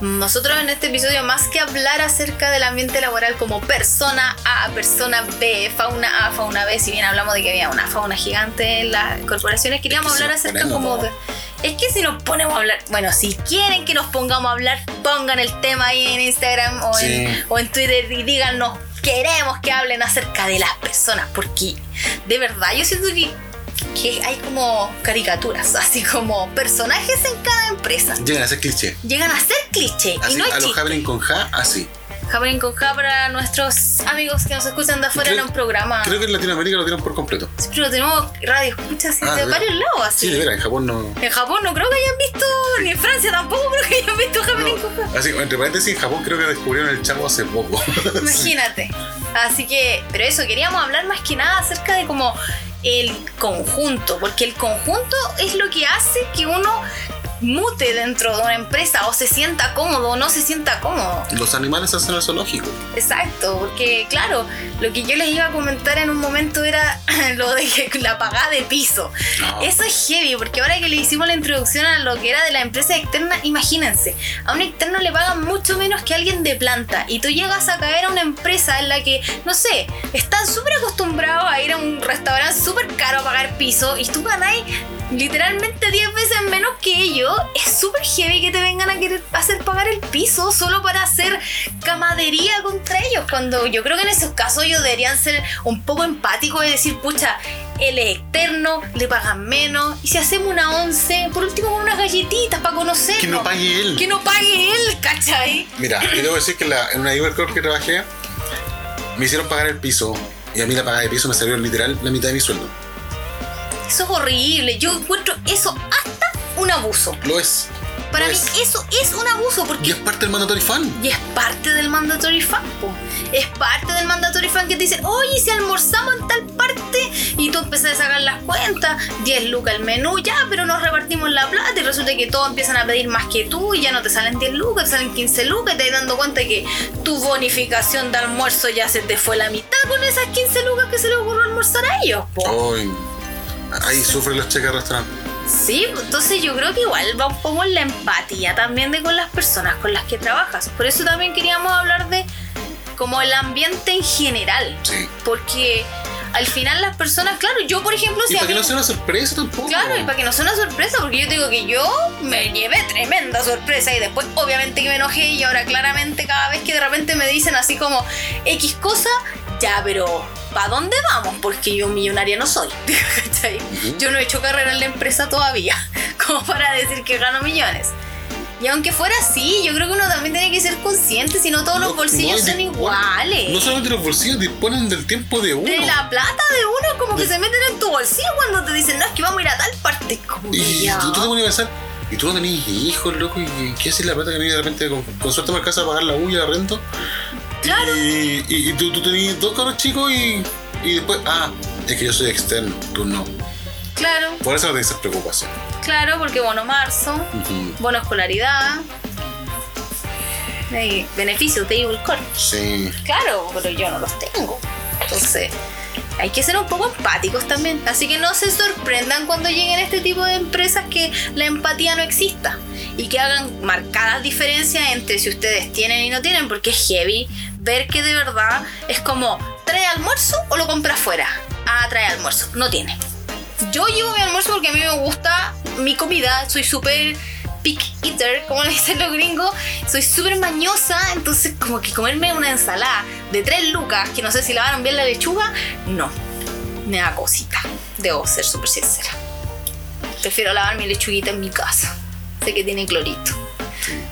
nosotros en este episodio, más que hablar acerca del ambiente laboral como persona A, persona B, fauna A, fauna B, si bien hablamos de que había una fauna gigante en las corporaciones, queríamos hablar acerca como de... Es que si nos ponemos a hablar... Bueno, si quieren que nos pongamos a hablar, pongan el tema ahí en Instagram o en Twitter y díganos, queremos que hablen acerca de las personas, porque de verdad yo siento que hay como caricaturas, así como personajes en cada empresa. Llegan a ser cliché. Así, y no hay a los Javeren con Ja, así. Javeren con Ja para nuestros amigos que nos escuchan de afuera, era un programa. Creo que en Latinoamérica lo tienen por completo. Sí, pero tenemos radio escuchas de varios lados, así. Sí, de veras, en Japón no. En Japón no creo que hayan visto, ni en Francia tampoco creo que hayan visto Javeren con Ja. Así, entre paréntesis, en Japón creo que descubrieron el Chavo hace poco. Imagínate. Así que, pero eso, queríamos hablar más que nada acerca de como el conjunto, porque el conjunto es lo que hace que uno mute dentro de una empresa o se sienta cómodo o no se sienta cómodo. Los animales hacen el zoológico. Exacto, porque claro, lo que yo les iba a comentar en un momento era lo de que la pagada de piso. No. Eso es heavy, porque ahora que le hicimos la introducción a lo que era de la empresa externa, imagínense, a un externo le pagan mucho menos que a alguien de planta y tú llegas a caer a una empresa en la que, no sé, están súper acostumbrados a ir a un restaurante súper caro a pagar piso y tú ganás literalmente 10 veces menos que ellos. Es súper heavy que te vengan a querer hacer pagar el piso solo para hacer camadería contra ellos, cuando yo creo que en esos casos ellos deberían ser un poco empáticos y decir, pucha, él es externo, le pagan menos, y si hacemos una once, por último con unas galletitas para conocernos. Que no pague él, ¿cachai? Mira, yo debo decir que en una Uber Corp que trabajé me hicieron pagar el piso, y a mí la pagada de piso me salió literal la mitad de mi sueldo. Eso es horrible. Yo encuentro eso hasta un abuso. Lo es. Para mí eso es un abuso porque... Y es parte del mandatory fan, po. Es parte del mandatory fan que te dicen, oye, si almorzamos en tal parte, y tú empiezas a sacar las cuentas, 10 lucas el menú, ya, pero nos repartimos la plata y resulta que todos empiezan a pedir más que tú y ya no te salen 10 lucas, te salen 15 lucas y te vas dando cuenta que tu bonificación de almuerzo ya se te fue la mitad con esas 15 lucas que se les ocurrió almorzar a ellos, po. Ay. Ahí sufren los cheques de restaurante. Sí, entonces yo creo que igual va un poco en la empatía también de con las personas con las que trabajas. Por eso también queríamos hablar de como el ambiente en general. Sí. Porque al final las personas, claro, yo por ejemplo... Y si para que no sea una sorpresa tampoco. Claro, y para que no sea una sorpresa, porque yo te digo que yo me llevé tremenda sorpresa y después obviamente que me enojé y ahora claramente cada vez que de repente me dicen así como X cosa, ya, pero ¿para dónde vamos? Porque yo millonaria no soy, ¿cachai? Uh-huh. Yo no he hecho carrera en la empresa todavía, como para decir que gano millones. Y aunque fuera así, yo creo que uno también tiene que ser consciente, si no todos los bolsillos son iguales. No solamente los bolsillos disponen del tiempo de uno. De la plata de uno, es como que se meten en tu bolsillo cuando te dicen, no, es que vamos a ir a tal parte. Y tú te pones a pensar, y tú no tenés hijos, loco, y ¿qué haces la plata que tenés de repente? Con suerte me alcanza a pagar la U y la renta. Claro. Y tú tenés dos cabros chicos y después, es que yo soy externo, tú no. Claro. Por eso no tenés esas preocupaciones. Claro, porque bono marzo, uh-huh, bono escolaridad, beneficios de Google Corp. Sí. Claro, pero yo no los tengo. Entonces, hay que ser un poco empáticos también. Así que no se sorprendan cuando lleguen este tipo de empresas que la empatía no exista y que hagan marcadas diferencias entre si ustedes tienen y no tienen, porque es heavy ver que de verdad es como, ¿trae almuerzo o lo compra afuera? Ah, trae almuerzo, no tiene. Yo llevo mi almuerzo porque a mí me gusta mi comida, soy súper pick eater, como le dicen los gringos, soy súper mañosa, entonces como que comerme una ensalada de 3 lucas, que no sé si lavaron bien la lechuga, no, me da cosita, debo ser súper sincera. Prefiero lavar mi lechuguita en mi casa, sé que tiene clorito,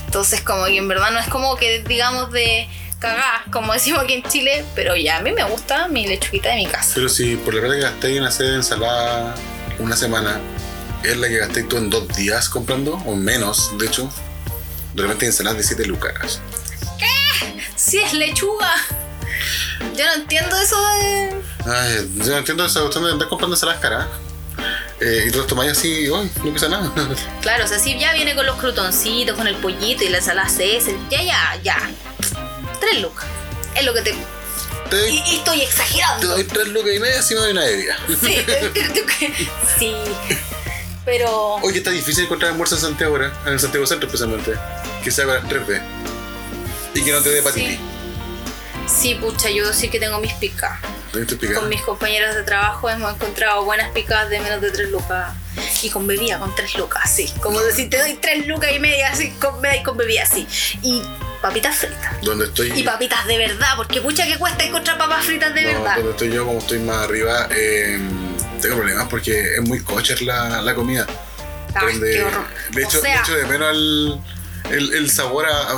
entonces como que en verdad no es como que digamos de... cagá, como decimos aquí en Chile, pero ya a mí me gusta mi lechuguita de mi casa. Pero si por la plata que gasté en hacer ensalada una semana es la que gasté tú en 2 días comprando, o menos, de hecho, realmente ensaladas de 7 lucas. ¿Qué? Si es lechuga. Yo no entiendo eso de... Ay, yo no entiendo esa cuestión de andar comprando ensaladas caras. Y tú los tomáis así, hoy no pesa nada. Claro, o sea, si ya viene con los crutoncitos, con el pollito y la ensalada César, ya. 3 lucas, es lo que te... Y estoy exagerando. Te doy 3 lucas y media si me doy una bebida. Sí, sí, pero... Oye, está difícil encontrar almuerzo en Santiago ahora, en el Santiago Centro especialmente, que sea para 3B y que no te dé hepatitis. Sí, pucha, yo sí que tengo mis picadas. Con mis compañeros de trabajo hemos encontrado buenas picadas de menos de 3 lucas. Y con bebida, con 3 lucas, sí. Como decir, te doy 3 lucas y media, así, con bebida, sí. Y papitas fritas. ¿Dónde estoy? Y papitas de verdad, porque pucha que cuesta encontrar papas fritas de verdad. Donde estoy yo, como estoy más arriba, tengo problemas porque es muy kosher la comida. Ay, qué horror. De hecho, de menos el sabor a...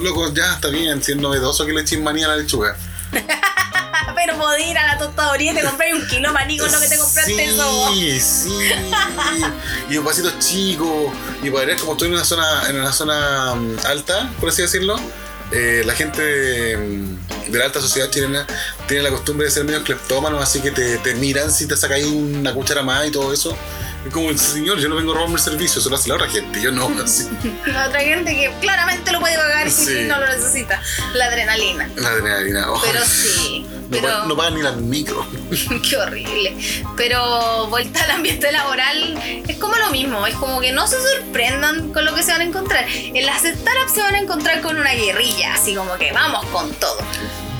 Loco, ya está bien, si es novedoso que le echen manía a la lechuga. Pero podés ir a la tostadoría y te comprar un kilo maní con lo que te compraste. Sí. Y un vasito chico. Y para ver, como estoy en una zona alta, por así decirlo, la gente de la alta sociedad chilena tiene la costumbre de ser medio cleptómanos, así que te miran si te sacas una cuchara más y todo eso. Es como, el señor, yo no vengo a robarme el servicio, eso lo hace la otra gente, yo no. Así. La otra gente que claramente lo puede pagar, sí. Y no lo necesita. La adrenalina. Oh. Pero sí. No pagan ni las micro. Qué horrible. Pero vuelta al ambiente laboral es como lo mismo. Es como que no se sorprendan con lo que se van a encontrar. En las startups se van a encontrar con una guerrilla, así como que vamos con todo.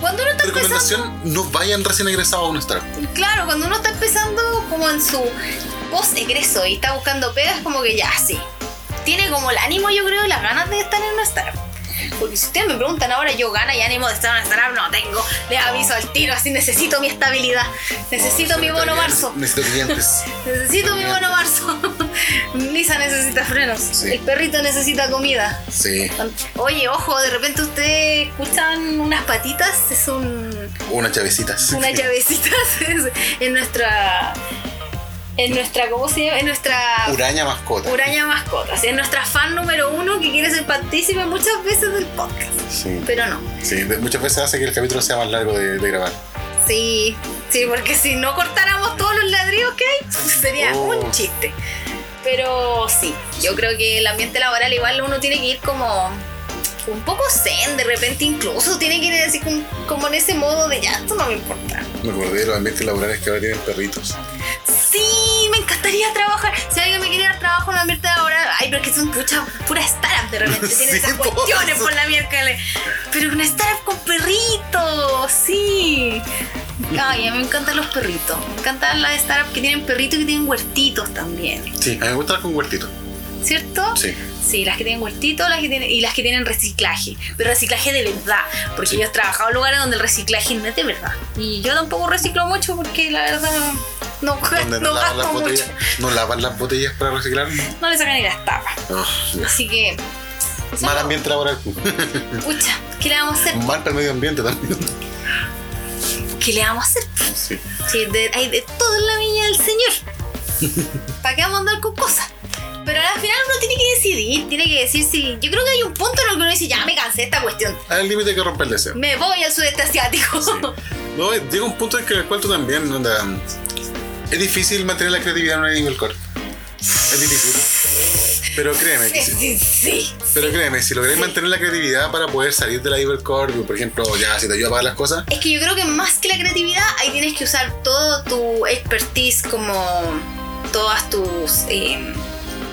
Cuando uno está empezando, no vayan recién egresados a una startup. Claro, cuando uno está empezando como en su post egreso y está buscando pegas, como que ya, sí. Tiene como el ánimo, yo creo, y las ganas de estar en una startup. Porque si ustedes me preguntan ahora, yo gana y ánimo de estar en una startup, no tengo. Les aviso al tiro, así necesito mi estabilidad. Necesito mi bono marzo. Necesito clientes. Necesito mi bono marzo. Lisa necesita frenos. Sí. El perrito necesita comida. Sí. Oye, ojo, de repente ustedes escuchan unas patitas, es un... Unas llavecitas. Unas llavecitas en nuestra... ¿cómo se llama? En nuestra... Huraña mascota. O sea, es nuestra fan número 1 que quiere ser partícipe muchas veces del podcast. Sí. Pero no. Sí, muchas veces hace que el capítulo sea más largo de grabar. Sí, porque si no cortáramos todos los ladrillos que hay, sería un chiste. Pero sí, yo creo que el ambiente laboral igual uno tiene que ir como... un poco zen, de repente incluso tiene que ir así como en ese modo de ya, esto no me importa. Me acordé de los ambientes laborales que ahora tienen perritos. Sí, me encantaría trabajar. Si alguien me quiere dar trabajo en un ambiente laboral, ay, pero es que son puras startups de repente, tienen sí, esas cuestiones por la miércoles. Pero una startup con perritos, sí. Ay, a mí me encantan los perritos. Me encantan las startups que tienen perritos y que tienen huertitos también. Sí, a mí me gustan las con huertitos. ¿Cierto? Sí. Sí, las que tienen huertitos y las que tienen reciclaje. Pero reciclaje de verdad. Porque sí, yo he trabajado en lugares donde el reciclaje no es de verdad. Y yo tampoco reciclo mucho porque la verdad no gasto mucho. Botellas, no lavan las botellas para reciclar. No le sacan ni las tapas. Oh, así que... Mal ambiente laboral. Pucha, ¿qué le vamos a hacer? Mal para el medio ambiente también. ¿Qué le vamos a hacer? Sí. Sí, hay de todo en la viña del Señor. ¿Para qué vamos a andar con cosas? Pero al final uno tiene que decidir, tiene que decir si... Yo creo que hay un punto en el que uno dice, ya me cansé de esta cuestión. Al límite que rompe el deseo. Me voy al sudeste asiático. Sí. No, llega un punto en el cual tú también... es difícil mantener la creatividad en un nivel corto. Es difícil. Pero créeme que sí. Pero créeme, si lográis mantener la creatividad para poder salir de la hipercore, por ejemplo, ya si te ayuda a pagar las cosas. Es que yo creo que más que la creatividad, ahí tienes que usar todo tu expertise, como todas tus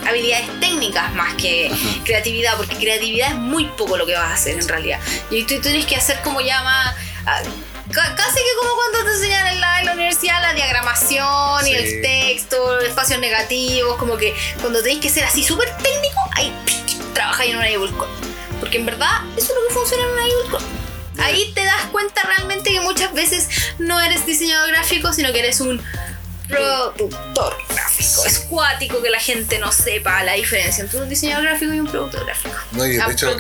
habilidades técnicas más que creatividad, porque creatividad es muy poco lo que vas a hacer en realidad. Y tú tienes que hacer como llama... Casi que como cuando te enseñan en la universidad la diagramación, sí, y el texto, espacios negativos, como que cuando tenés que ser así súper técnico, ahí trabajáis en una Evilcore. Porque en verdad eso es lo que funciona en una Evilcore. Yeah. Ahí te das cuenta realmente que muchas veces no eres diseñador gráfico, sino que eres un productor gráfico. Es cuático que la gente no sepa la diferencia entre un diseñador gráfico y un productor gráfico. No, y de hecho,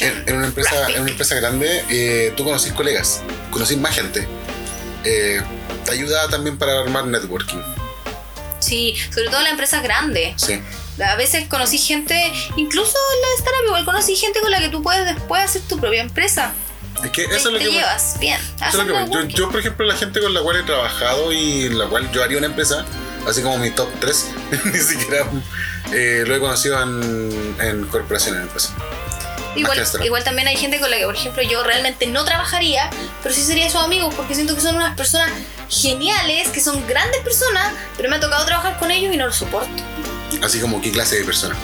en una empresa grande, tú conocís colegas, conocís más gente, te ayuda también para armar networking. Sí, sobre todo en las empresas grandes. Sí. A veces conocí gente, incluso en la startup, igual conocí gente con la que tú puedes después hacer tu propia empresa. Es que eso es lo que llevas bien. Eso es lo que yo, por ejemplo, la gente con la cual he trabajado y la cual yo haría una empresa, así como mi top 3, ni siquiera lo he conocido en corporaciones, en empresas. Igual también hay gente con la que, por ejemplo, yo realmente no trabajaría, pero sí sería sus amigos, porque siento que son unas personas geniales, que son grandes personas, pero me ha tocado trabajar con ellos y no los soporto. Así como, ¿qué clase de personas?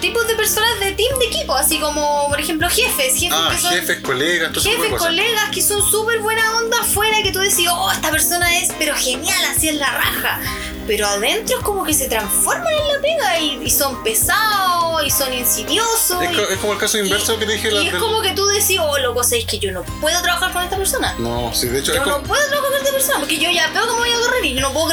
Tipos de personas de team, de equipo, así como por ejemplo jefes, colegas que son súper buena onda afuera, que tú decís, oh, esta persona es pero genial, así es la raja, pero adentro es como que se transforman en la pega y son pesados y son insidiosos, es como el caso inverso que te dije es como que tú decís, oh loco, sabes que yo no puedo trabajar con esta persona. No, sí, de hecho yo no puedo trabajar con esta persona porque yo ya veo cómo voy a correr y yo no puedo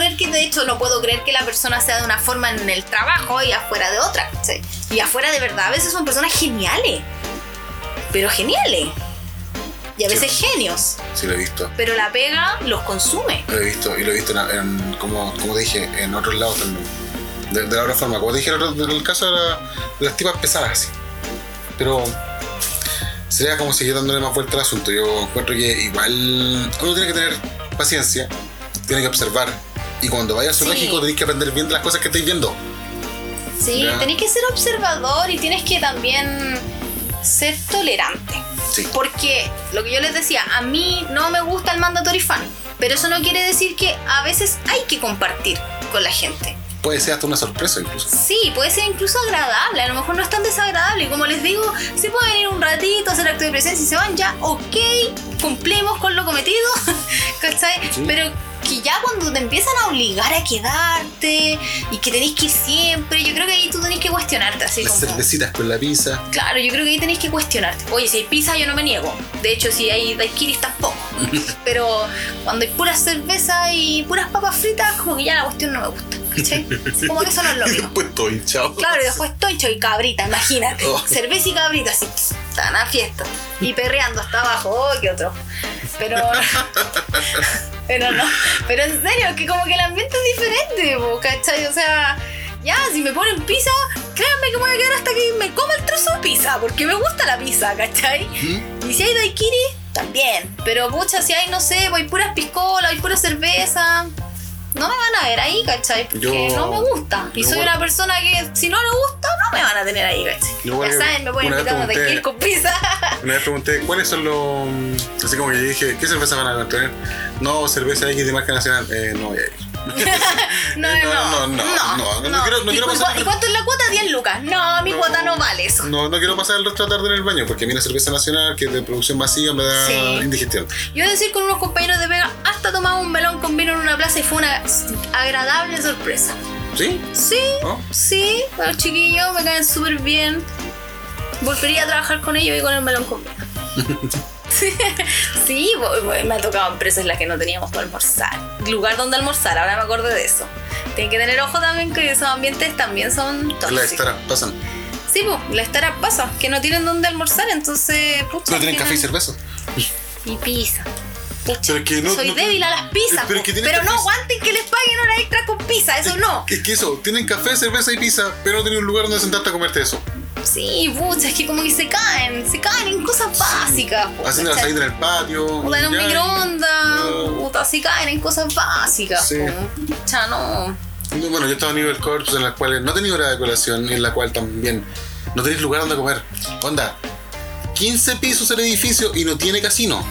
creer que la persona sea de una forma en el trabajo y afuera de otra, ¿sí? Y afuera de verdad a veces son personas geniales, pero geniales, y a veces sí, genios. Sí, lo he visto. Pero la pega los consume. Lo he visto, y lo he visto en como te dije, en otros lados también. De la otra forma, como te dije en el caso de las tipas pesadas, así. Pero sería como seguir dándole más vuelta al asunto. Yo encuentro que igual uno tiene que tener paciencia, tiene que observar, y cuando vayas al zoológico tenés que aprender bien de las cosas que estáis viendo. Sí, yeah, tenés que ser observador y tienes que también ser tolerante. Sí. Porque lo que yo les decía, a mí no me gusta el mandatory fan, pero eso no quiere decir que a veces hay que compartir con la gente. Puede ser hasta una sorpresa incluso. Sí, puede ser incluso agradable, a lo mejor no es tan desagradable. Y como les digo, se pueden ir un ratito, hacer acto de presencia y se van ya, ok, cumplimos con lo cometido, ¿cachai? Sí. Pero que ya cuando te empiezan a obligar a quedarte y que tenés que ir siempre, yo creo que ahí tú tenés que cuestionarte. Así las cervecitas con la pizza. Claro, yo creo que ahí tenés que cuestionarte. Oye, si hay pizza yo no me niego. De hecho, si hay daiquiris tampoco. Pero cuando hay puras cervezas y puras papas fritas, como que ya la cuestión no me gusta, ¿cachai? Como que eso no es lo mío. Y después toinchao. Claro, y después toinchao y cabrita, imagínate. Oh. Cerveza y cabrita, así, están a fiesta. Y perreando hasta abajo, oh, qué otro. Pero en serio, es que como que el ambiente es diferente, ¿cachai? O sea, ya, si me ponen pizza, créanme que me voy a quedar hasta que me coma el trozo de pizza, porque me gusta la pizza, ¿cachai? ¿Mm? Y si hay daiquiri, también. Pero pucha, si hay, no sé, hay puras piscolas, hay pura cerveza, no me van a ver ahí, ¿cachai? Porque no me gusta. Y soy una persona que, si no le gusta, no me van a tener ahí, ¿cachai? Ya saben, me pueden invitar a daiquiri con pizza. Una vez pregunté, ¿cuáles son los...? Así como que dije, ¿qué cerveza van a tener? No, cerveza X de marca nacional. No voy a ir. No quiero pasar. ¿Y cuánto es la cuota? 10 lucas. No, mi cuota no vale eso. No quiero pasar el resto de la tarde en el baño, porque a mí la cerveza nacional, que es de producción masiva, me da indigestión. Yo he de decir, con unos compañeros de pega, hasta tomamos un melón con vino en una plaza y fue una agradable sorpresa. ¿Sí? Sí, los chiquillos me caen súper bien. Volvería a trabajar con ellos y con el melón con vino. Sí, me ha tocado empresas en las que no teníamos para almorzar, lugar donde almorzar, ahora me acuerdo de eso. Tienen que tener ojo también, que esos ambientes también son tóxicos. La startup pasan. Sí, pues, la startup pasa, que no tienen donde almorzar, entonces... Pucha, pero tienen café y cerveza. Y pizza. Pucha, soy débil a las pizzas, pero no aguanten que les paguen hora extra con pizza, eso no. Es que eso, tienen café, cerveza y pizza, pero no tienen un lugar donde sentarte a comerte eso. Sí, pucha, es que como que se caen en cosas básicas. Haciendo la salida en el patio. O en un microondas, puta, se caen en cosas básicas. Sí. Pucha, no. Bueno, yo he estado en Uber Corps en las cuales no tenía hora de colación, en la cual también no tenéis lugar donde comer. Onda, 15 pisos el edificio y no tiene casino.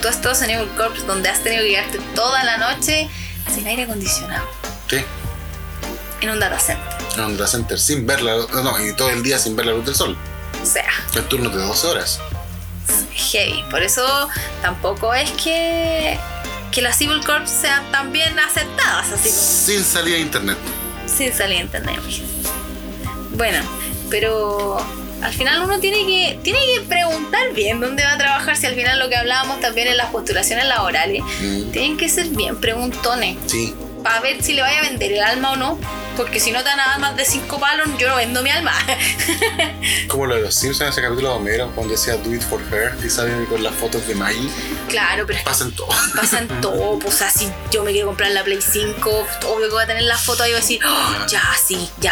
Tú has estado en Uber Corps donde has tenido que quedarte toda la noche sin aire acondicionado. Sí. En un data center. Sin ver la luz, y todo el día sin ver la luz del sol. O sea, el turno de 12 horas. Heavy. Por eso tampoco es que las Evil Corps sean tan bien aceptadas, así como. Sin salida a internet. Bueno, pero al final uno tiene que preguntar bien dónde va a trabajar, si al final lo que hablábamos también en las postulaciones laborales, tienen que ser bien preguntones. Sí. Para ver si le vaya a vender el alma o no. Porque si no te dan nada más de 5 palos, yo no vendo mi alma. Como lo de los Simpsons, en ese capítulo donde era, cuando decía "Do it for her", y salen con las fotos de Medi. Claro, pero Pasan todo, pues, o sea, si yo me quiero comprar la Play 5, obvio que voy a tener las fotos ahí y voy a decir,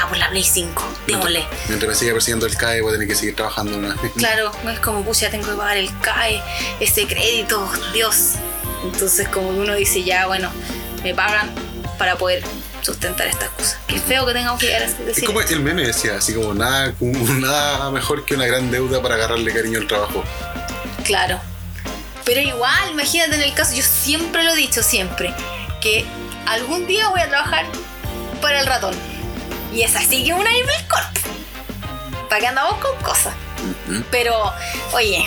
pues la Play 5, démosle. Mientras me siga persiguiendo el CAE, voy a tener que seguir trabajando, ¿no? Claro, es como, ya tengo que pagar el CAE, ese crédito, Dios. Entonces como uno dice, ya, bueno, me pagan para poder sustentar estas cosas. Qué feo que tengamos que llegar a decir. Es como el meme decía, así como nada mejor que una gran deuda para agarrarle cariño al trabajo. Claro. Pero igual, imagínate en el caso, yo siempre lo he dicho, que algún día voy a trabajar para el ratón. Y es así que una Evil Corp. Para que andamos con cosas. Uh-huh. Pero, oye,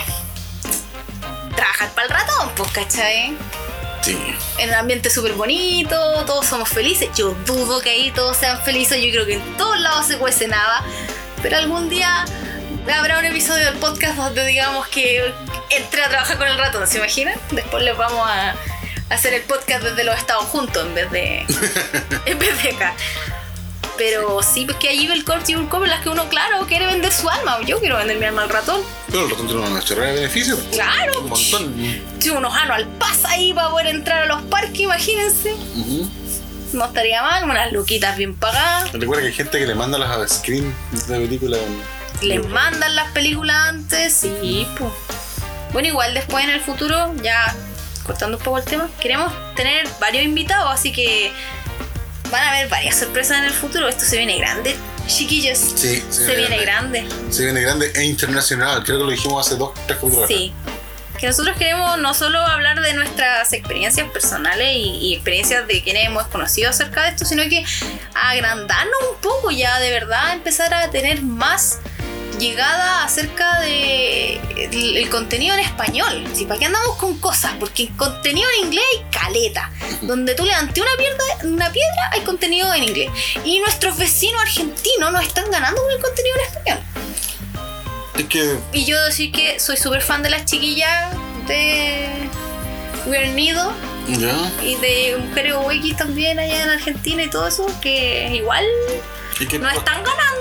trabajar para el ratón, pues, ¿cachai? Sí. En un ambiente súper bonito, todos somos felices. Yo dudo que ahí todos sean felices. Yo creo que en todos lados se cuece nada. Pero algún día habrá un episodio del podcast donde digamos que entre a trabajar con el ratón, ¿se imaginan? Después les vamos a hacer el podcast desde los Estados juntos en vez de acá. Pero sí, porque allí Evil Corp en las que uno, claro, quiere vender su alma. Yo quiero vender mi alma al ratón. Pero el ratón tiene una chorrera de beneficios. Claro. Un montón. Tiene unos anos al pas ahí para poder entrar a los parques, imagínense. Uh-huh. No estaría mal, unas luquitas bien pagadas. Recuerda que hay gente que le manda las avescreen de película. Les mandan las películas antes, sí, pues. Bueno, igual después en el futuro, ya cortando un poco el tema, queremos tener varios invitados, así que van a haber varias sorpresas en el futuro. Esto se viene grande, chiquillos. Sí, se viene grande. Se viene grande e internacional. Creo que lo dijimos hace 2-3 capítulos. Sí. Que nosotros queremos no solo hablar de nuestras experiencias personales y experiencias de quienes hemos conocido acerca de esto, sino que agrandarnos un poco ya, de verdad, empezar a tener más llegada acerca del contenido en español. Si para qué andamos con cosas, porque el contenido en inglés hay caleta. Donde tú levantes una piedra hay contenido en inglés. Y nuestros vecinos argentinos nos están ganando con el contenido en español. Y yo decir que soy súper fan de las chiquillas de Uber Nido, y de Mujeres Wiki también allá en Argentina y todo eso, que igual nos están ganando.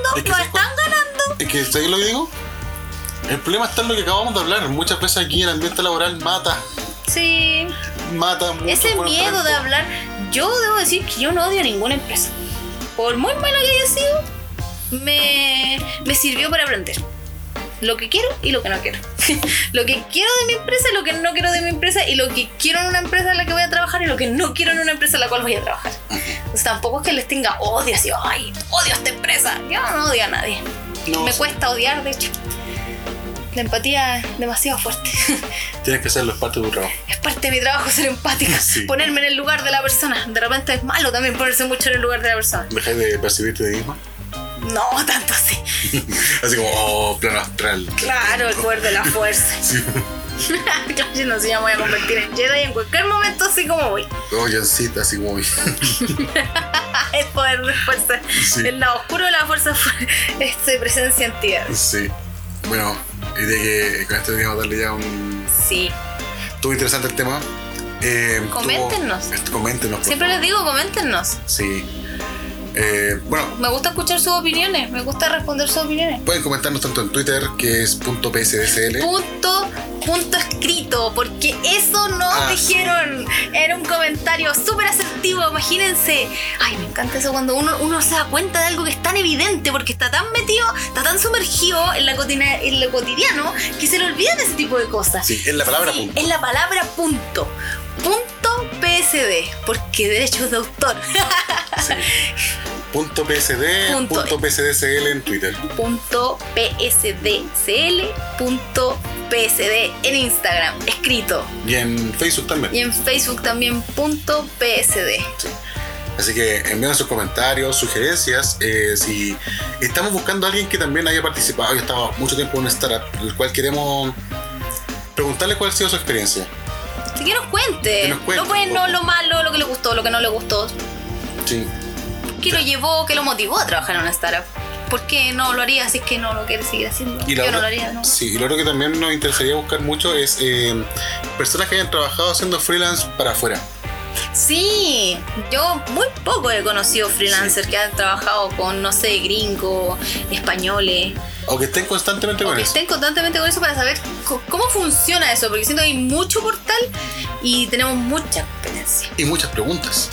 Es que, ¿sabes lo que digo? El problema está en lo que acabamos de hablar. Muchas veces aquí el ambiente laboral mata. Sí. Mata mucho. Ese miedo de hablar. Yo debo decir que yo no odio a ninguna empresa. Por muy mala que haya sido, me sirvió para aprender lo que quiero y lo que no quiero. Lo que quiero de mi empresa y lo que no quiero de mi empresa, y lo que quiero en una empresa en la que voy a trabajar y lo que no quiero en una empresa en la cual voy a trabajar. Entonces tampoco es que les tenga odio, así, ay, odio a esta empresa. Yo no odio a nadie. Me cuesta odiar, de hecho. La empatía es demasiado fuerte. Tienes que hacerlo, es parte de tu trabajo. Es parte de mi trabajo ser empática, sí. Ponerme en el lugar de la persona. De repente es malo también ponerse mucho en el lugar de la persona. ¿Dejáis de percibirte de misma? No, tanto así. Así como, oh, plano astral. Claro, el poder de la fuerza. Sí. Yo no sé, ya me voy a convertir en Jedi en cualquier momento, así como voy. No, yo sí, así como voy. El poder de fuerza. Sí. El lado oscuro de la fuerza se presencia en ti. Sí. Bueno, y de que con esto deberíamos darle ya un... Sí. Estuvo interesante el tema. Coméntenos. Coméntenos. Siempre les digo, coméntenos. Sí. Bueno, me gusta escuchar sus opiniones, me gusta responder sus opiniones. Pueden comentarnos tanto en Twitter, que es .psdcl. Punto escrito, porque eso no dijeron. Sí. Era un comentario súper asertivo, imagínense. Ay, me encanta eso cuando uno se da cuenta de algo que es tan evidente, porque está tan metido, está tan sumergido en lo cotidiano, que se le olvidan ese tipo de cosas. Sí, en la palabra punto. En la palabra punto. Punto PSD, porque derechos de autor. Sí. Punto PSD, punto PSDCL en Twitter. Punto PSDCL, punto PSD en Instagram, escrito. Y en Facebook también. Punto PSD. Sí. Así que envíen sus comentarios, sugerencias. Si estamos buscando a alguien que también haya participado, haya estado mucho tiempo en una startup, el cual queremos preguntarle cuál ha sido su experiencia. Si que nos cuente, lo bueno, lo malo, lo que le gustó, lo que no le gustó. Sí. ¿Qué lo llevó, qué lo motivó a trabajar en una startup? ¿Por qué no lo haría si es que no lo quiere seguir haciendo? Y yo no lo haría, ¿no? Sí, y lo otro que también nos interesaría buscar mucho es personas que hayan trabajado haciendo freelance para afuera. Sí, yo muy poco he conocido freelancers que han trabajado con, no sé, gringos, españoles. O que estén constantemente con eso. Para saber cómo funciona eso, porque siento que hay mucho portal y tenemos mucha competencia. Y muchas preguntas.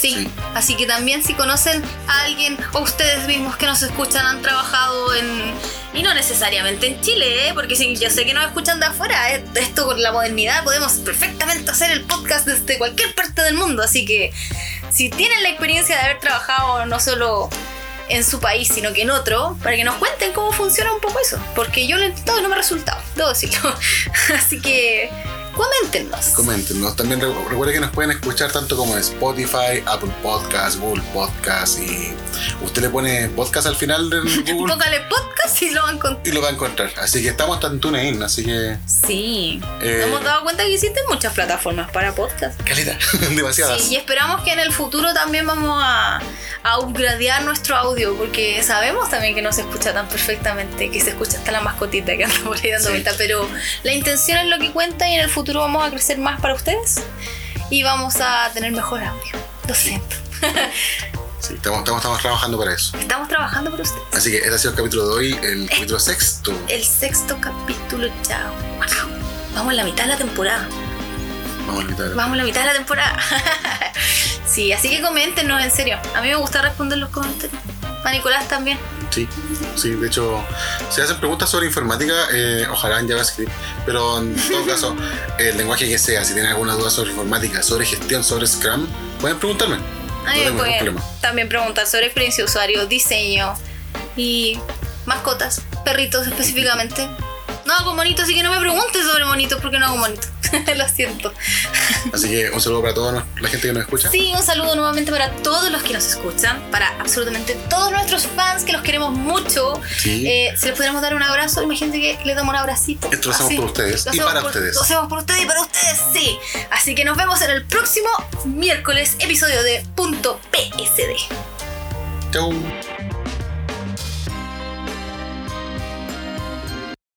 Sí. Así que también si conocen a alguien o ustedes mismos que nos escuchan han trabajado en... Y no necesariamente en Chile, porque si yo sé que nos escuchan de afuera, esto con la modernidad podemos perfectamente hacer el podcast desde cualquier parte del mundo. Así que si tienen la experiencia de haber trabajado no solo... en su país, sino que en otro, para que nos cuenten cómo funciona un poco eso, porque yo lo he intentado y no me ha resultado, debo decirlo. Así que coméntenos. También recuerden que nos pueden escuchar tanto como en Spotify, Apple Podcast, Google Podcast, y usted le pone podcast al final de Google, póngale podcast y lo va a encontrar. Así que estamos tan TuneIn, así que sí, nos hemos dado cuenta que existen muchas plataformas para podcast, caleta, demasiadas. Sí, y esperamos que en el futuro también vamos a upgradear nuestro audio, porque sabemos también que no se escucha tan perfectamente, que se escucha hasta la mascotita que anda por ahí dando vuelta, pero la intención es lo que cuenta, y en el futuro vamos a crecer más para ustedes y vamos a tener mejor audio. Lo siento. Sí, estamos trabajando para eso. Estamos trabajando para ustedes. Así que este ha sido el capítulo de hoy, el capítulo sexto. El sexto capítulo, chao. Wow. Vamos a la mitad de la temporada. Sí, así que coméntenos, en serio. A mí me gusta responder los comentarios. A Nicolás también. Sí, de hecho, se hacen preguntas sobre informática, ojalá en JavaScript, pero en todo caso, el lenguaje que sea, si tienen alguna duda sobre informática, sobre gestión, sobre Scrum, pueden preguntarme. No pueden problema. También preguntar sobre experiencia de usuario, diseño y mascotas, perritos específicamente. No hago monitos, así que no me preguntes sobre monitos, porque no hago monitos. Lo siento. Así que un saludo para toda la gente que nos escucha. Sí, un saludo nuevamente para todos los que nos escuchan, para absolutamente todos nuestros fans, que los queremos mucho. Sí. Si les pudiéramos dar un abrazo, imagínate que les damos un abracito. Esto lo hacemos por ustedes y para ustedes. Lo hacemos por ustedes y para ustedes, sí. Así que nos vemos en el próximo miércoles, episodio de Punto PSD. Chau.